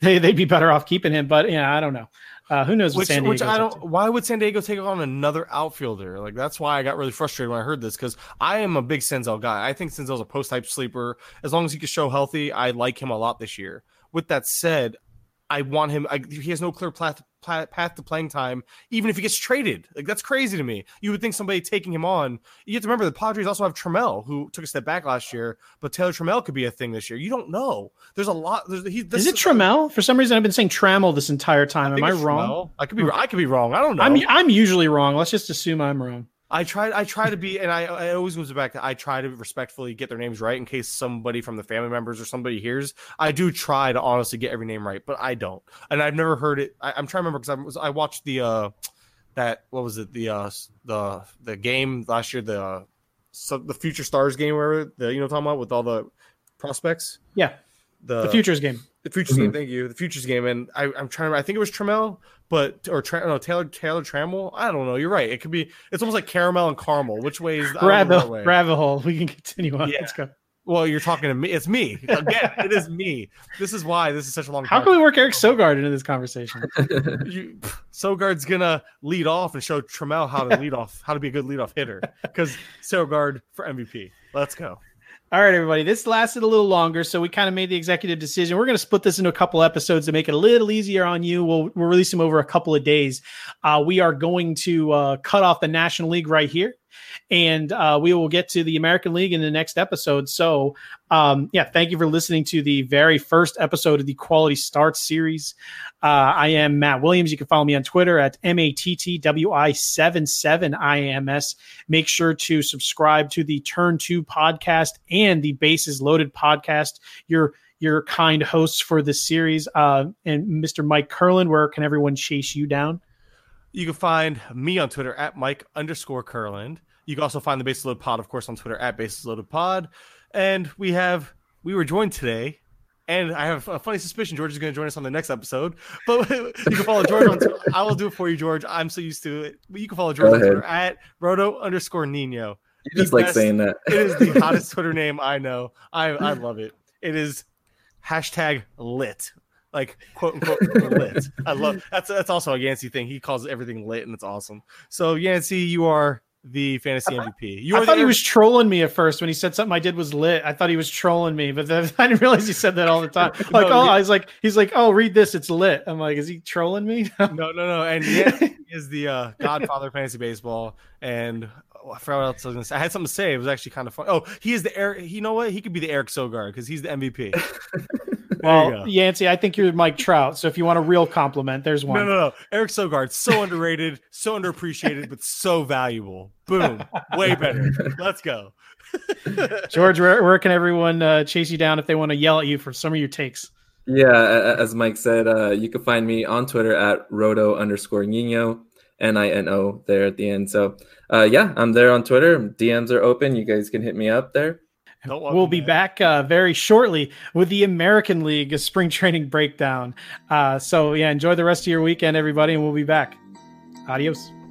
they they'd be better off keeping him, but yeah, I don't know. Uh, who knows? Which, what San which I don't. Why would San Diego take on another outfielder? Like that's why I got really frustrated when I heard this because I am a big Senzel guy. I think Senzel's a post type sleeper. As long as he can show healthy, I like him a lot this year. With that said, I want him. I, he has no clear path. path to playing time, even if he gets traded. Like, that's crazy to me. You would think somebody taking him on. You have to remember the Padres also have Trammell, who took a step back last year, but Taylor Trammell could be a thing this year. You don't know. There's a lot. There's, he, this, is it Trammell? For some reason, I've been saying Trammell this entire time. I Am I wrong? Trammell. I could be I could be wrong. I don't know. I'm, I'm usually wrong. Let's just assume I'm wrong. I try, I try to be, and I, I always goes back to I try to respectfully get their names right in case somebody from the family members or somebody hears. I do try to honestly get every name right, but I don't. And I've never heard it. I, I'm trying to remember because I, I watched the uh, that what was it the uh, the the game last year the uh, so the Future Stars game where the you know what I'm talking about with all the prospects. Yeah, the, the Futures game. The Futures mm-hmm. game. Thank you. The Futures game, and I, I'm trying to. I think it was Trammell. But or tra- no, Taylor Taylor Trammell, I don't know. You're right. It could be. It's almost like caramel and caramel. Which way is the rabbit way? Rabbit hole? We can continue on. Yeah. Let's go. Well, you're talking to me. It's me again. It is me. This is why this is such a long. How time. Can we work Eric Sogard into this conversation? you, Sogard's gonna lead off and show Trammell how to lead off, how to be a good leadoff hitter. Because Sogard for M V P. Let's go. All right, everybody, this lasted a little longer, so we kind of made the executive decision. We're going to split this into a couple episodes to make it a little easier on you. We'll, we'll release them over a couple of days. Uh, we are going to uh, cut off the National League right here. And uh, we will get to the American League in the next episode. So um, yeah, thank you for listening to the very first episode of the Quality Start series. Uh, I am Matt Williams. You can follow me on Twitter at M A T T W I seven seven I M S. Make sure to subscribe to the Turn Two Podcast and the Bases Loaded Podcast. Your your kind hosts for this series, uh, and Mister Mike Curlin. Where can everyone chase you down? You can find me on Twitter at Mike underscore Curland. You can also find the Bases Loaded Pod, of course, on Twitter at Bases Loaded Pod. And we have we were joined today, and I have a funny suspicion George is going to join us on the next episode. But you can follow George on Twitter. I will do it for you, George. I'm so used to it. But you can follow George Go on ahead. Twitter at Roto underscore Nino. You just like best, saying that. It is the hottest Twitter name I know. I I love it. It is hashtag lit. Like quote unquote lit. I love that's that's also a Yancey thing. He calls everything lit, and it's awesome. So Yancey, you are the fantasy M V P. You I thought the- he was trolling me at first when he said something I did was lit. I thought he was trolling me, but then I didn't realize he said that all the time. Like, no, oh, he- I was like, he's like, oh, read this, it's lit. I'm like, is he trolling me? no, no, no. And Yancey is the uh, Godfather of fantasy baseball, and oh, I forgot what else I was gonna say. I had something to say. It was actually kind of fun. Oh, he is the Eric. You know what? He could be the Eric Sogard because he's the M V P. Well, Yancey, I think you're Mike Trout. So if you want a real compliment, there's one. No, no, no. Eric Sogard, so underrated, so underappreciated, but so valuable. Boom. Way better. Let's go. George, where, where can everyone uh, chase you down if they want to yell at you for some of your takes? Yeah, as Mike said, uh, you can find me on Twitter at roto underscore nino, N I N O there at the end. So uh, yeah, I'm there on Twitter. D Ms are open. You guys can hit me up there. We'll be back uh, very shortly with the American League spring training breakdown. Uh, so, yeah, enjoy the rest of your weekend, everybody, and we'll be back. Adios.